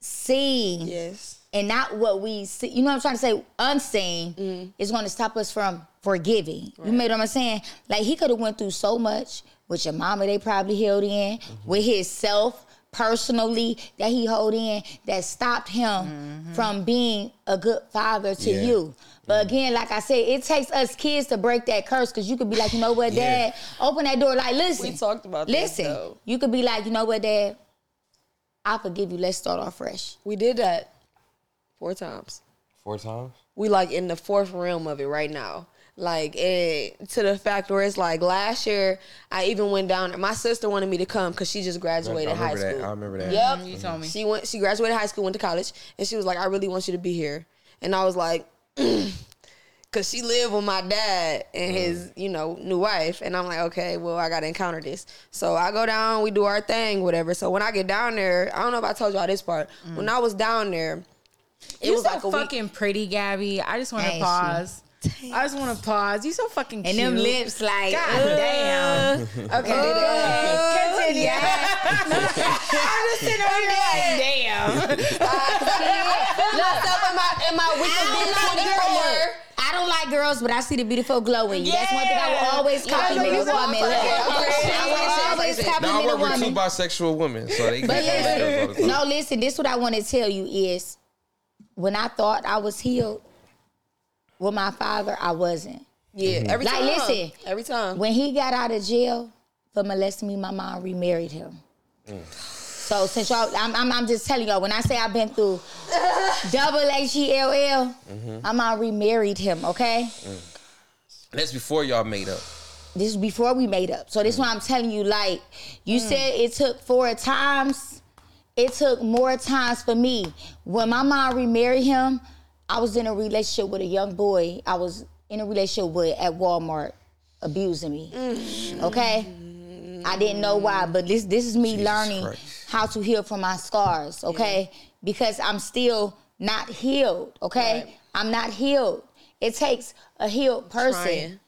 see and not what we see, you know what I'm trying to say, unseen, is going to stop us from forgiving. Right. You know what I'm saying? Like, he could have went through so much with your mama they probably held in, with himself personally that he held in, that stopped him from being a good father to you. But again, like I said, it takes us kids to break that curse, because you could be like, you know what, Dad? Open that door. Like, listen. We talked about that, though. You could be like, you know what, Dad? I forgive you. Let's start off fresh. We did that 4 times. 4 times? We, like, in the 4th realm of it right now. Like, to the fact where it's like, last year, I even went down. My sister wanted me to come because she just graduated high school. I remember that. Yep. You told me. She graduated high school, went to college, and she was like, I really want you to be here. And I was like... Cause she lived with my dad and his, new wife, and I'm like, okay, well, I gotta encounter this. So I go down, we do our thing, whatever. So when I get down there, I don't know if I told y'all this part. When I was down there, it was like a fucking week. Pretty, Gabby. I just want to pause. I just want to pause. You so fucking cute. And them lips, like, God damn. Okay. Continue. I'm just sitting over here like, damn. Look up in my weekend. I don't like girls, but I see the beautiful glow in you. That's one thing I will always compliment a woman. I will always compliment a woman. I work with 2 bisexual women, so they get that. No, listen, this is what I want to tell you is, when I thought I was healed, with my father, I wasn't. Yeah, every time. Like, listen. Every time. When he got out of jail for molesting me, my mom remarried him. So since y'all, I'm just telling y'all, when I say I've been through HELL, my mom remarried him, okay? That's before y'all made up. This is before we made up. So this is why I'm telling you, like, you said it took 4 times. It took more times for me. When my mom remarried him, I was in a relationship with a young boy. I was in a relationship with at Walmart, abusing me. Okay, I didn't know why, but this is me learning how to heal from my scars. Okay, because I'm still not healed. Okay, I'm not healed. It takes a healed person.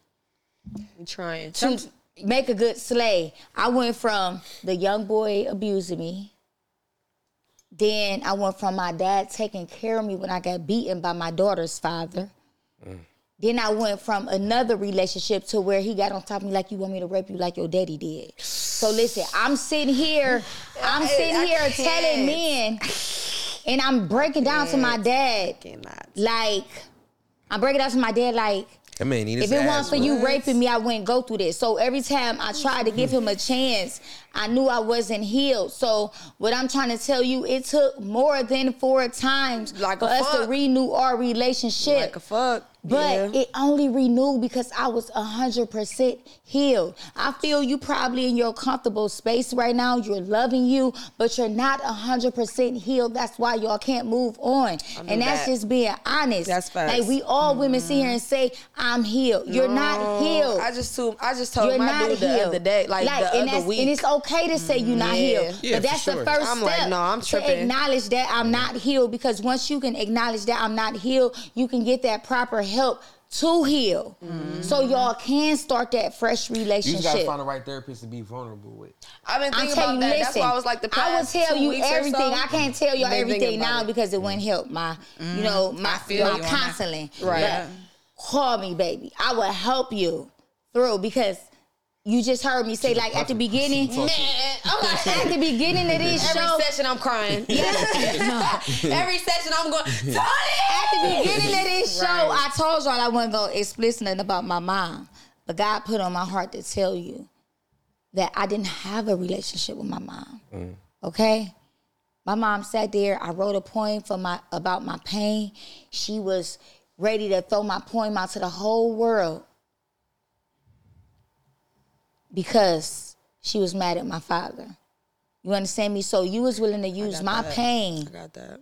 I'm trying. To make a good slay. I went from the young boy abusing me. Then I went from my dad taking care of me when I got beaten by my daughter's father. Mm. Then I went from another relationship to where he got on top of me like, you want me to rape you like your daddy did. So listen, I'm sitting here telling men, and I'm breaking down to my dad. Like, I mean, if it wasn't for you raping me, I wouldn't go through this. So every time I tried to give him a chance, I knew I wasn't healed. So what I'm trying to tell you, it took more than 4 times for us to renew our relationship. Like a fuck. But it only renewed because I was 100% healed. I feel you probably in your comfortable space right now. You're loving you, but you're not 100% healed. That's why y'all can't move on. And that's just being honest. That's facts. Like, we all women sit here and say, I'm healed. You're not healed. I just told you're my dude the other day, the other week. And it's okay to say you're not healed. Yeah, but that's the first step. I'm tripping. To acknowledge that I'm not healed, because once you can acknowledge that I'm not healed, you can get that proper help to heal. Mm-hmm. So y'all can start that fresh relationship. You just gotta find the right therapist to be vulnerable with. I've been thinking about that. That's why I was like, the past 2 weeks, I will tell you everything. So. I can't tell y'all everything now because it wouldn't help my, my counseling. Right. Yeah. Call me, baby. I will help you through, because you just heard me say, like, at the beginning, at the beginning of this show. Every session I'm crying. Every session I'm going, Tony! At the beginning of this show, I told y'all I wasn't going to explicit nothing about my mom. But God put on my heart to tell you that I didn't have a relationship with my mom. Mm. Okay? My mom sat there. I wrote a poem about my pain. She was ready to throw my poem out to the whole world, because she was mad at my father. You understand me? So you was willing to use my pain. I got that.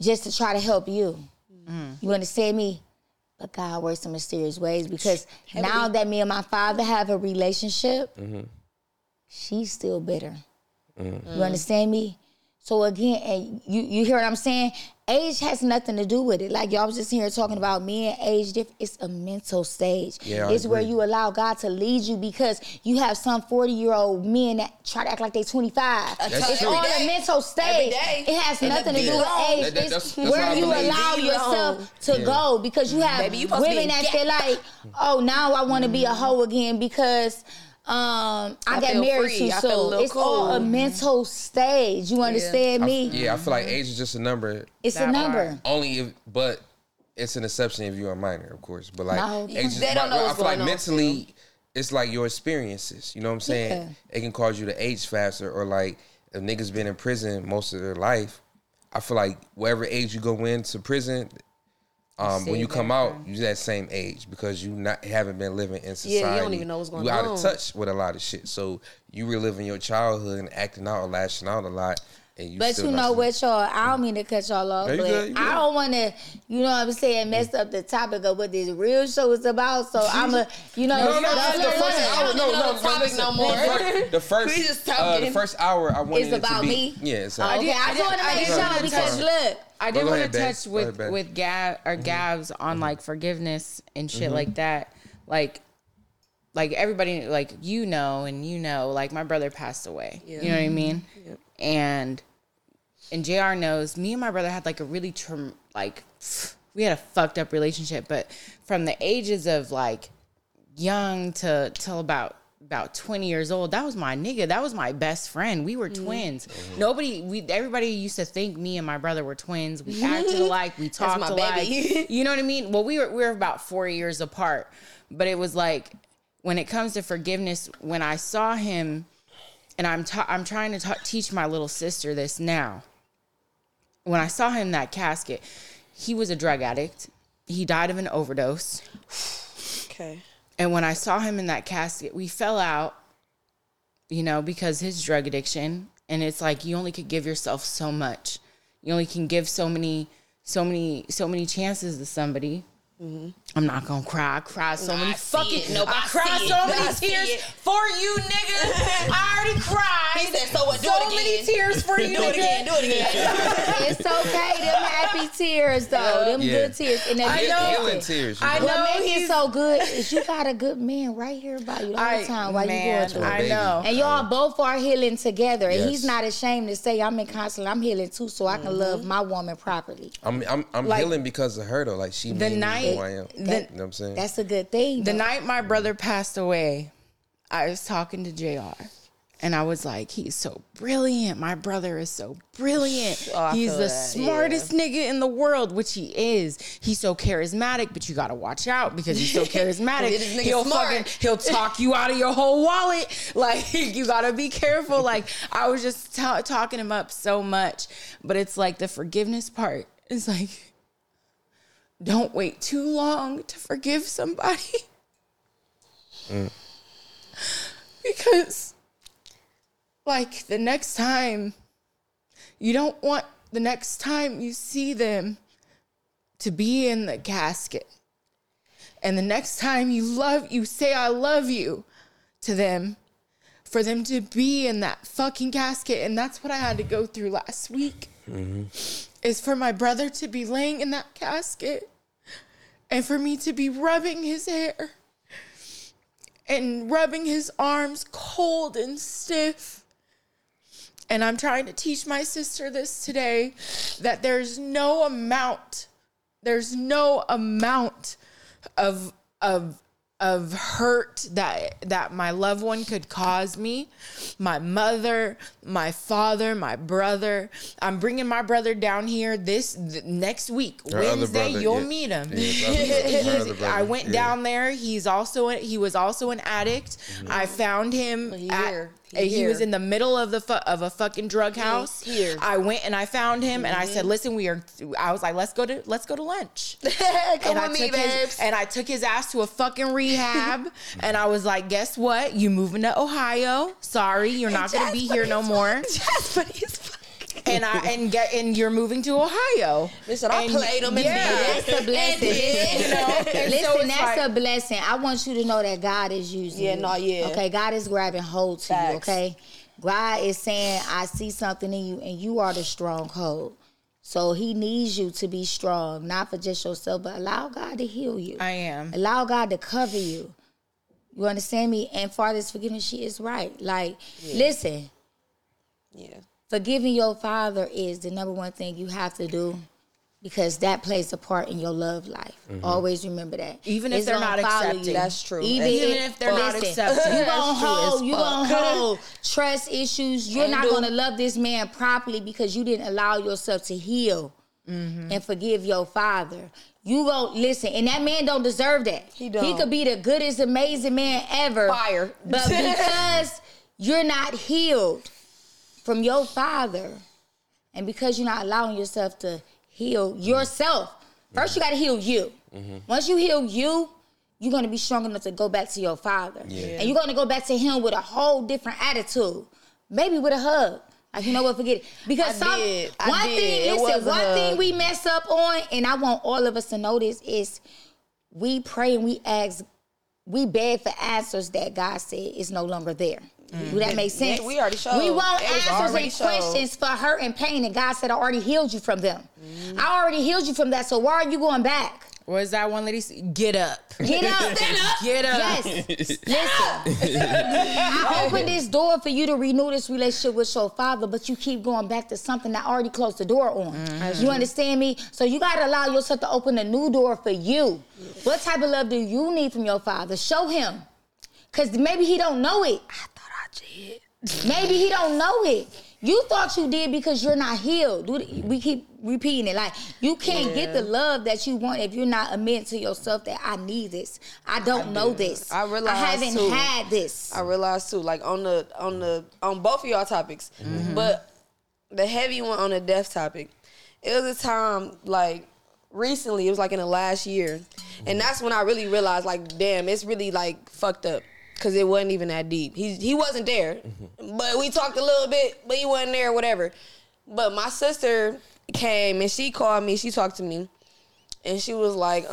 Just to try to help you. Mm. You understand me? But God works in mysterious ways, because now that me and my father have a relationship, she's still bitter. Mm. You understand me? So again, and you hear what I'm saying? Age has nothing to do with it. Like, y'all was just here talking about men, age difference. It's a mental stage. Yeah, it's where you allow God to lead you, because you have some 40-year-old men that try to act like they 25. It's all a mental stage. It has nothing to do with age. It's where you allow yourself to go, because you have women that feel like, oh, now I want to be a hoe again because I got married too soon. It's all a mental stage. You understand me? I feel like age is just a number. It's a number. Only if, but it's an exception if you're a minor, of course. But like, age is, I feel like mentally, it's like your experiences. You know what I'm saying? It can cause you to age faster, or like if niggas been in prison most of their life, I feel like whatever age you go into prison, when you come out, you're that same age, because you haven't been living in society. Yeah, you don't even know what's going on. You're out of touch with a lot of shit. So you reliving your childhood and acting out or lashing out a lot. And you but you know what, y'all, I don't mean to cut y'all off, but I don't want to, you know what I'm saying, mess up the topic of what this real show is about. So I'm a, you know. No, the first hour I wanted it to be. It's about me? Yeah, I just want to make sure, because look. I did want to touch with Gabs on like forgiveness and shit like that. Like everybody, like, like my brother passed away. Yeah. You know what I mean? Yeah. And JR knows, me and my brother had like a really, we had a fucked up relationship. But from the ages of like young to till about 20 years old, that was my nigga. That was my best friend. We were twins. Everybody used to think me and my brother were twins. We acted alike. We talked alike. You know what I mean? Well, we were about 4 years apart. But it was like, when it comes to forgiveness, when I saw him, and I'm trying to teach my little sister this now. When I saw him in that casket, he was a drug addict. He died of an overdose. Okay. And when I saw him in that casket, we fell out, you know, because his drug addiction. And it's like, you only could give yourself so much. You only can give so many chances to somebody. Mm-hmm. I'm not gonna cry. I cried so many fucking. I cried so many tears for you, nigga. I already cried. He said, "So what? Do it again." So many tears for you. Do it again. Do it again. It's okay. Them happy tears, though. Them good tears. And that healing tears. I know. What makes it so good is you got a good man right here by you the whole time while you going through it. I know. And y'all both are healing together. And he's not ashamed to say, "I'm in counseling. I'm healing too, so I can love my woman properly." I'm healing because of her though. Like she made me who I am. You know what I'm saying? That's a good thing. The night my brother passed away, I was talking to JR, and I was like, he's so brilliant. My brother is so brilliant. Oh, he's the smartest nigga in the world, which he is. He's so charismatic, but you got to watch out because he's so charismatic. He'll talk you out of your whole wallet. Like, you got to be careful. Like, I was just talking him up so much. But it's like the forgiveness part. It's like, don't wait too long to forgive somebody. Because, like, the next time, you don't want the next time you see them to be in the casket. And the next time you say, "I love you" to them, for them to be in that fucking casket. And that's what I had to go through last week. Is for my brother to be laying in that casket. And for me to be rubbing his hair and rubbing his arms cold and stiff. And I'm trying to teach my sister this today, that there's no amount of hurt that my loved one could cause me, my mother, my father, my brother. I'm bringing my brother down here next week. Her Wednesday, brother, you'll meet him. I went down there. He was also an addict. Mm-hmm. I found him. He was in the middle of a fucking drug house. I went and I found him, and I said, "Listen, I was like, let's go to lunch." And I took his ass to a fucking rehab, and I was like, "Guess what? You moving to Ohio? Sorry, you're not going to be here no more." And you're moving to Ohio. Listen, I played them in there. That's a blessing. Listen, that's a blessing. I want you to know that God is using you. Okay, God is grabbing hold to you, okay? God is saying, "I see something in you, and you are the stronghold." So he needs you to be strong, not for just yourself, but allow God to heal you. I am. Allow God to cover you. You understand me? And Father's forgiveness, she is right. Like, listen. Yeah. Forgiving your father is the number one thing you have to do, because that plays a part in your love life. Always remember that. Even if they're not accepting. That's true. Even if they're not accepting. You're going to hold trust issues. You're not going to love this man properly because you didn't allow yourself to heal and forgive your father. You won't listen. And that man don't deserve that. He could be the goodest, amazing man ever. Fire. But because you're not healed from your father, and because you're not allowing yourself to heal yourself, first you got to heal you. Once you heal you, you're going to be strong enough to go back to your father. Yeah. And you're going to go back to him with a whole different attitude. Maybe with a hug. Like, you know what, forget it. Because one thing we mess up on, and I want all of us to know this, is we pray and we beg for answers that God said is no longer there. Do that make sense? We already showed. We want answers and questions for hurt and pain, and God said, "I already healed you from them." I already healed you from that, so why are you going back? What is that one lady say? Get up. Get up. Get up. Yes. Listen. I opened this door for you to renew this relationship with your father, but you keep going back to something that I already closed the door on. You understand me? So you got to allow yourself to open a new door for you. Yes. What type of love do you need from your father? Show him. Because maybe he don't know it. Maybe he don't know it. You thought you did because you're not healed. We keep repeating it. Like, you can't get the love that you want if you're not admitting to yourself that I need this. I don't know this. I haven't had this. I realize too, like on both of y'all topics, but the heavy one on the death topic, it was a time like recently. It was like in the last year, and that's when I really realized, like, damn, it's really like fucked up. Because it wasn't even that deep. He wasn't there. But we talked a little bit, but he wasn't there, whatever. But my sister came, and she called me. She talked to me. And she was like,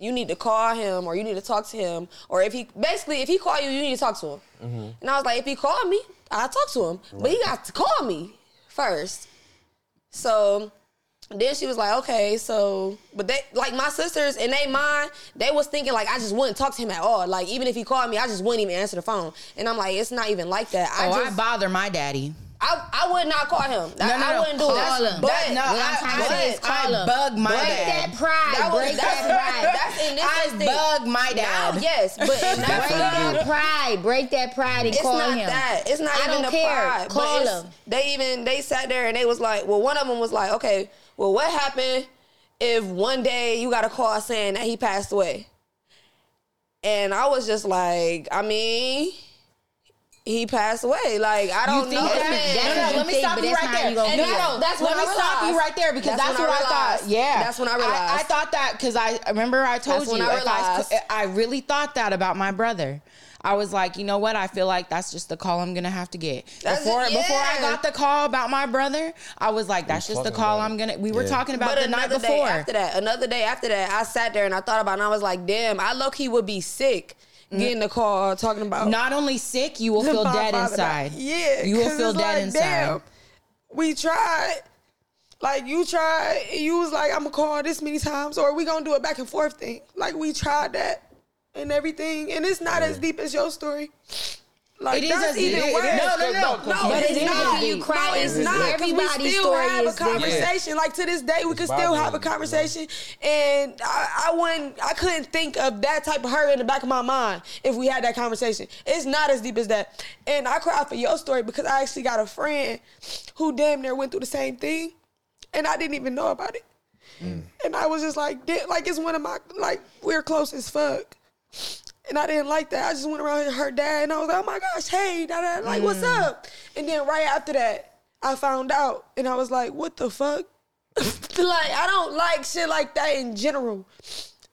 you need to call him or you need to talk to him. Or if he, basically, if he call you, you need to talk to him. Mm-hmm. And I was like, if he called me, I'll talk to him. Right. But he got to call me first. So then she was like, okay, so, but they, like my sisters in their mind, they was thinking like, I just wouldn't talk to him at all. Like, even if he called me, I just wouldn't even answer the phone. And I'm like, it's not even like that. I bother my daddy. I would not call him. I wouldn't do it. Call him. But no, I bug my dad. Break that pride. That's in this I bug my dad. Now, yes, but break that pride. Break that pride and call him. It's not that. It's not even the pride. Call him. They sat there and they was like, well, one of them was like, okay, well, what happened if one day you got a call saying that he passed away? And I was just like, I mean, he passed away. Like, I don't know. Let me stop you right there. Because that's what I thought. Yeah. That's when I realized. I thought that because I remember I told you. I really thought that about my brother. I was like, you know what? I feel like that's just the call I'm going to have to get. Before I got the call about my brother, I was like, that's just the call I'm going to... We were talking about the night before. Another day after that, I sat there and I thought about it and I was like, damn, I low-key would be sick. Getting the call, talking about... Not only sick, you will feel dead inside. Yeah. You will feel dead inside. We tried. Like, you tried. You was like, I'm going to call this many times or we going to do a back and forth thing. Like, we tried that and everything. And it's not as deep as your story. Like, that's even worse. No. But it's not. You cry. No, it's not. We still have a conversation. Like, to this day, we could still have a conversation. And I couldn't think of that type of hurt in the back of my mind if we had that conversation. It's not as deep as that. And I cried for your story because I actually got a friend who damn near went through the same thing. And I didn't even know about it. Mm. And I was just like, it's one of my, like, we're close as fuck. And I didn't like that. I just went around her dad, and I was like, oh, my gosh, hey, da-da, like, what's up? And then right after that, I found out, and I was like, what the fuck? Like, I don't like shit like that in general.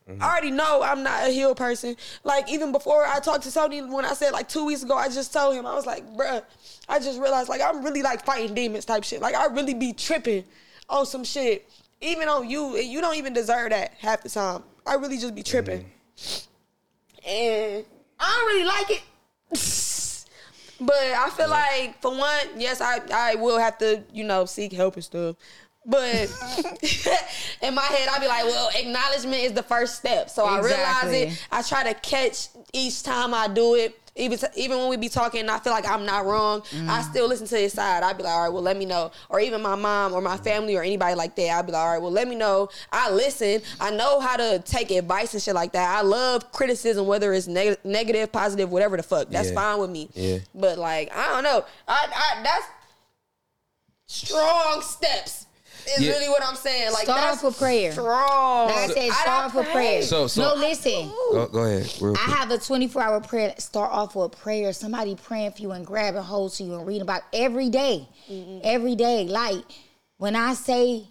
Mm-hmm. I already know I'm not a healed person. Like, even before I talked to Tony, when I said, like, 2 weeks ago, I just told him, I was like, bruh, I just realized, like, I'm really, like, fighting demons type shit. Like, I really be tripping on some shit, even on you, and you don't even deserve that half the time. I really just be tripping. Mm-hmm. And I don't really like it. But I feel like, for one, yes, I will have to, you know, seek help and stuff. But in my head, I'll be like, well, acknowledgement is the first step. So I realize it. I try to catch each time I do it. Even when we be talking, I feel like I'm not wrong. Mm. I still listen to his side. I'd be like, all right, well, let me know. Or even my mom or my family or anybody like that, I'd be like, all right, well, let me know. I listen. I know how to take advice and shit like that. I love criticism, whether it's negative, positive, whatever the fuck. That's fine with me. Yeah. But, like, I don't know. I that's strong steps. Is really what I'm saying. Like, start for prayer. Strong. Like I said, start for prayer. So, no, listen. Go ahead. I have a 24-hour prayer. Start off with prayer. Somebody praying for you and grabbing hold to you and reading about every day. Mm-hmm. Every day. Like, when I say,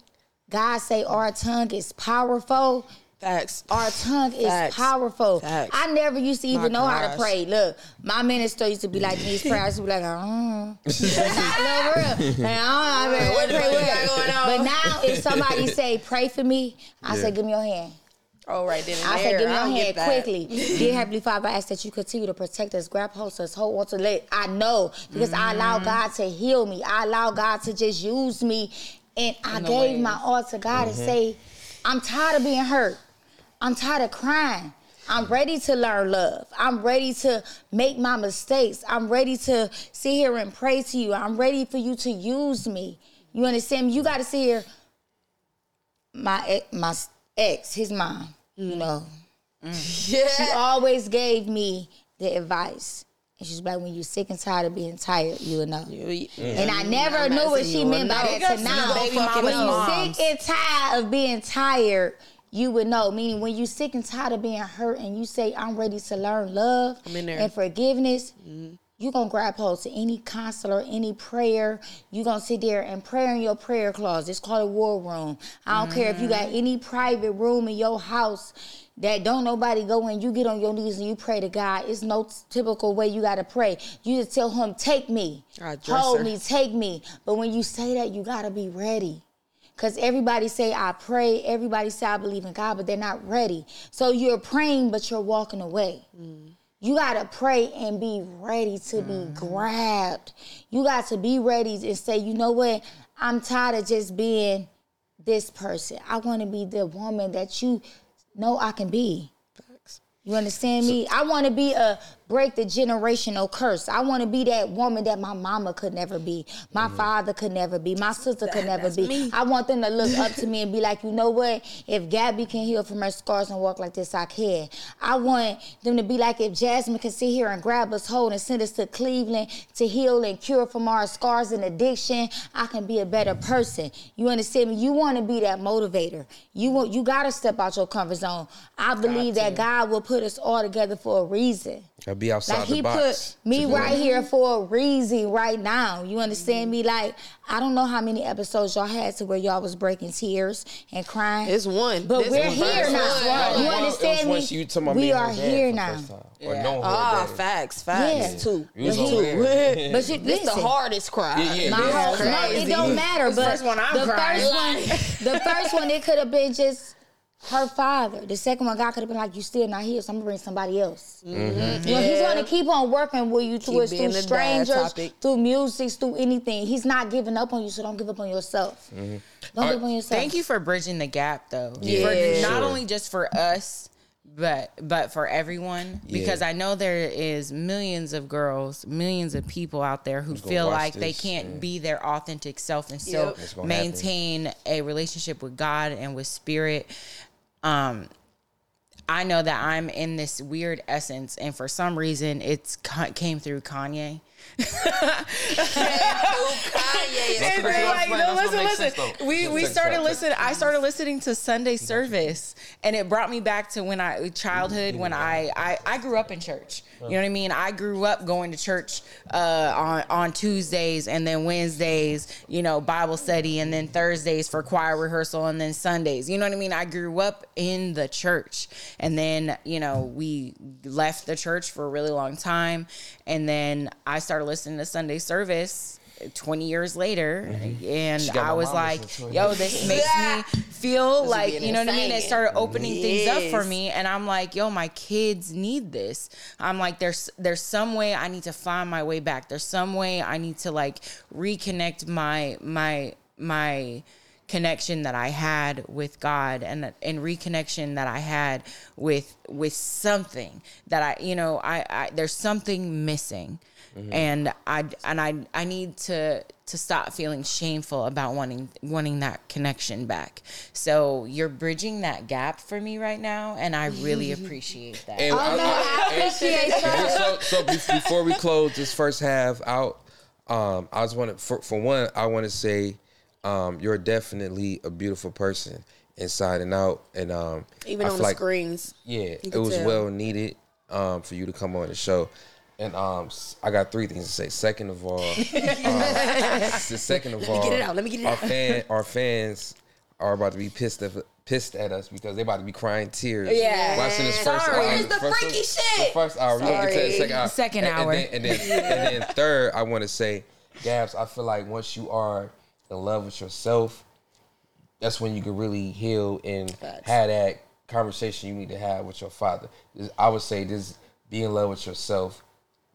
God say our tongue is powerful. Facts. Our tongue is powerful. Facts. I never used to even know how to pray. Look, my minister used to be like, Denise Powers would be like, oh. But now if somebody say, pray for me, I say, give me your hand. Oh, right then. I said, give me your hand quickly. Dear Heavenly Father, I ask that you continue to protect us, grab hold us, hold on to let. I know because I allow God to heal me. I allow God to just use me. And I gave my all to God and say, I'm tired of being hurt. I'm tired of crying. I'm ready to learn love. I'm ready to make my mistakes. I'm ready to sit here and pray to you. I'm ready for you to use me. You understand me? You got to sit here. My ex, his mom, you know. Mm. Yeah. She always gave me the advice. And she's like, when you're sick and tired of being tired, you'll know. And I never knew what she meant by that to now. When you're sick and tired of being tired, you would know. Meaning, when you're sick and tired of being hurt and you say, I'm ready to learn love and forgiveness, you're going to grab hold to any counselor, any prayer. You're going to sit there and pray in your prayer closet. It's called a war room. I don't care if you got any private room in your house that don't nobody go in. You get on your knees and you pray to God. It's no typical way you got to pray. You just tell him, take me. Hold me, take me. But when you say that, you got to be ready. Because everybody say, I pray. Everybody say, I believe in God, but they're not ready. So you're praying, but you're walking away. Mm. You got to pray and be ready to be grabbed. You got to be ready and say, you know what? I'm tired of just being this person. I want to be the woman that you know I can be. You understand me? I want to be a break the generational curse. I want to be that woman that my mama could never be. My father could never be. My sister could never be. Me. I want them to look up to me and be like, you know what? If Gabby can heal from her scars and walk like this, I can. I want them to be like, if Jasmine can sit here and grab us hold and send us to Cleveland to heal and cure from our scars and addiction, I can be a better person. You understand me? You want to be that motivator. You got to step out your comfort zone. I believe that God will put us all together for a reason. Be outside like the box. He put me right here for a reason right now. You understand me? Like, I don't know how many episodes y'all had to where y'all was breaking tears and crying. It's one. But we're here now. You understand me? We are here now. Ah, facts. Two. But this the hardest cry. My heart, it don't matter. But first one, I'm crying. The first one, it could have been just her father. The second one, God could have been like, you still not here, so I'm going to bring somebody else. Mm-hmm. Yeah. He's going to keep on working with you through strangers, through music, through anything. He's not giving up on you, so don't give up on yourself. Mm-hmm. Don't give up on yourself. Thank you for bridging the gap, though. Yeah. Not only just for us, but for everyone. Yeah. Because I know there is millions of girls, millions of people out there who feel like they can't be their authentic self and still maintain a relationship with God and with spirit. I know that I'm in this weird essence, and for some reason, it came through Kanye. It's like, no, listen. I started listening to Sunday Service, and it brought me back to when I grew up in church. You know what I mean? I grew up going to church on Tuesdays, and then Wednesdays, you know, Bible study, and then Thursdays for choir rehearsal, and then Sundays. You know what I mean? I grew up in the church, and then, you know, we left the church for a really long time, and then I started listening to Sunday Service 20 years later, and I was like, yo, this makes me feel like, you know what I mean? It started opening things up for me, and I'm like, yo, my kids need this. I'm like, there's some way I need to find my way back. There's some way I need to, like, reconnect my connection that I had with God and reconnection that I had with something that I there's something missing. Mm-hmm. And I need to stop feeling shameful about wanting that connection back. So you're bridging that gap for me right now, and I really appreciate that. And I appreciate that. So before we close this first half out, I just want to for one, I want to say you're definitely a beautiful person inside and out, and even on the screens. Yeah, it was well needed for you to come on the show. And I got three things to say. Second of all, Let me get it out. Our fans are about to be pissed at us because they about to be crying tears. Yeah. Watching this first hour. It's the freaky shit. The first hour. We're going to get to the second hour. And then third, I want to say, Gabs, I feel like once you are in love with yourself, that's when you can really heal and have that conversation you need to have with your father. I would say this, be in love with yourself.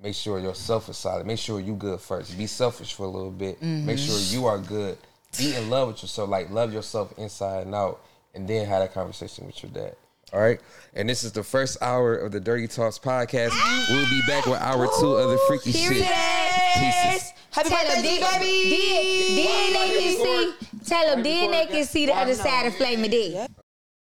Make sure yourself is solid. Make sure you good first. Be selfish for a little bit. Mm-hmm. Make sure you are good. Be in love with yourself. Like, love yourself inside and out. And then have that conversation with your dad. All right? And this is the first hour of the Dirty Talks podcast. We'll be back with hour two of the freaky shit. Pieces. Happy birthday, D, baby. DNA can see the other side of Flammin' D.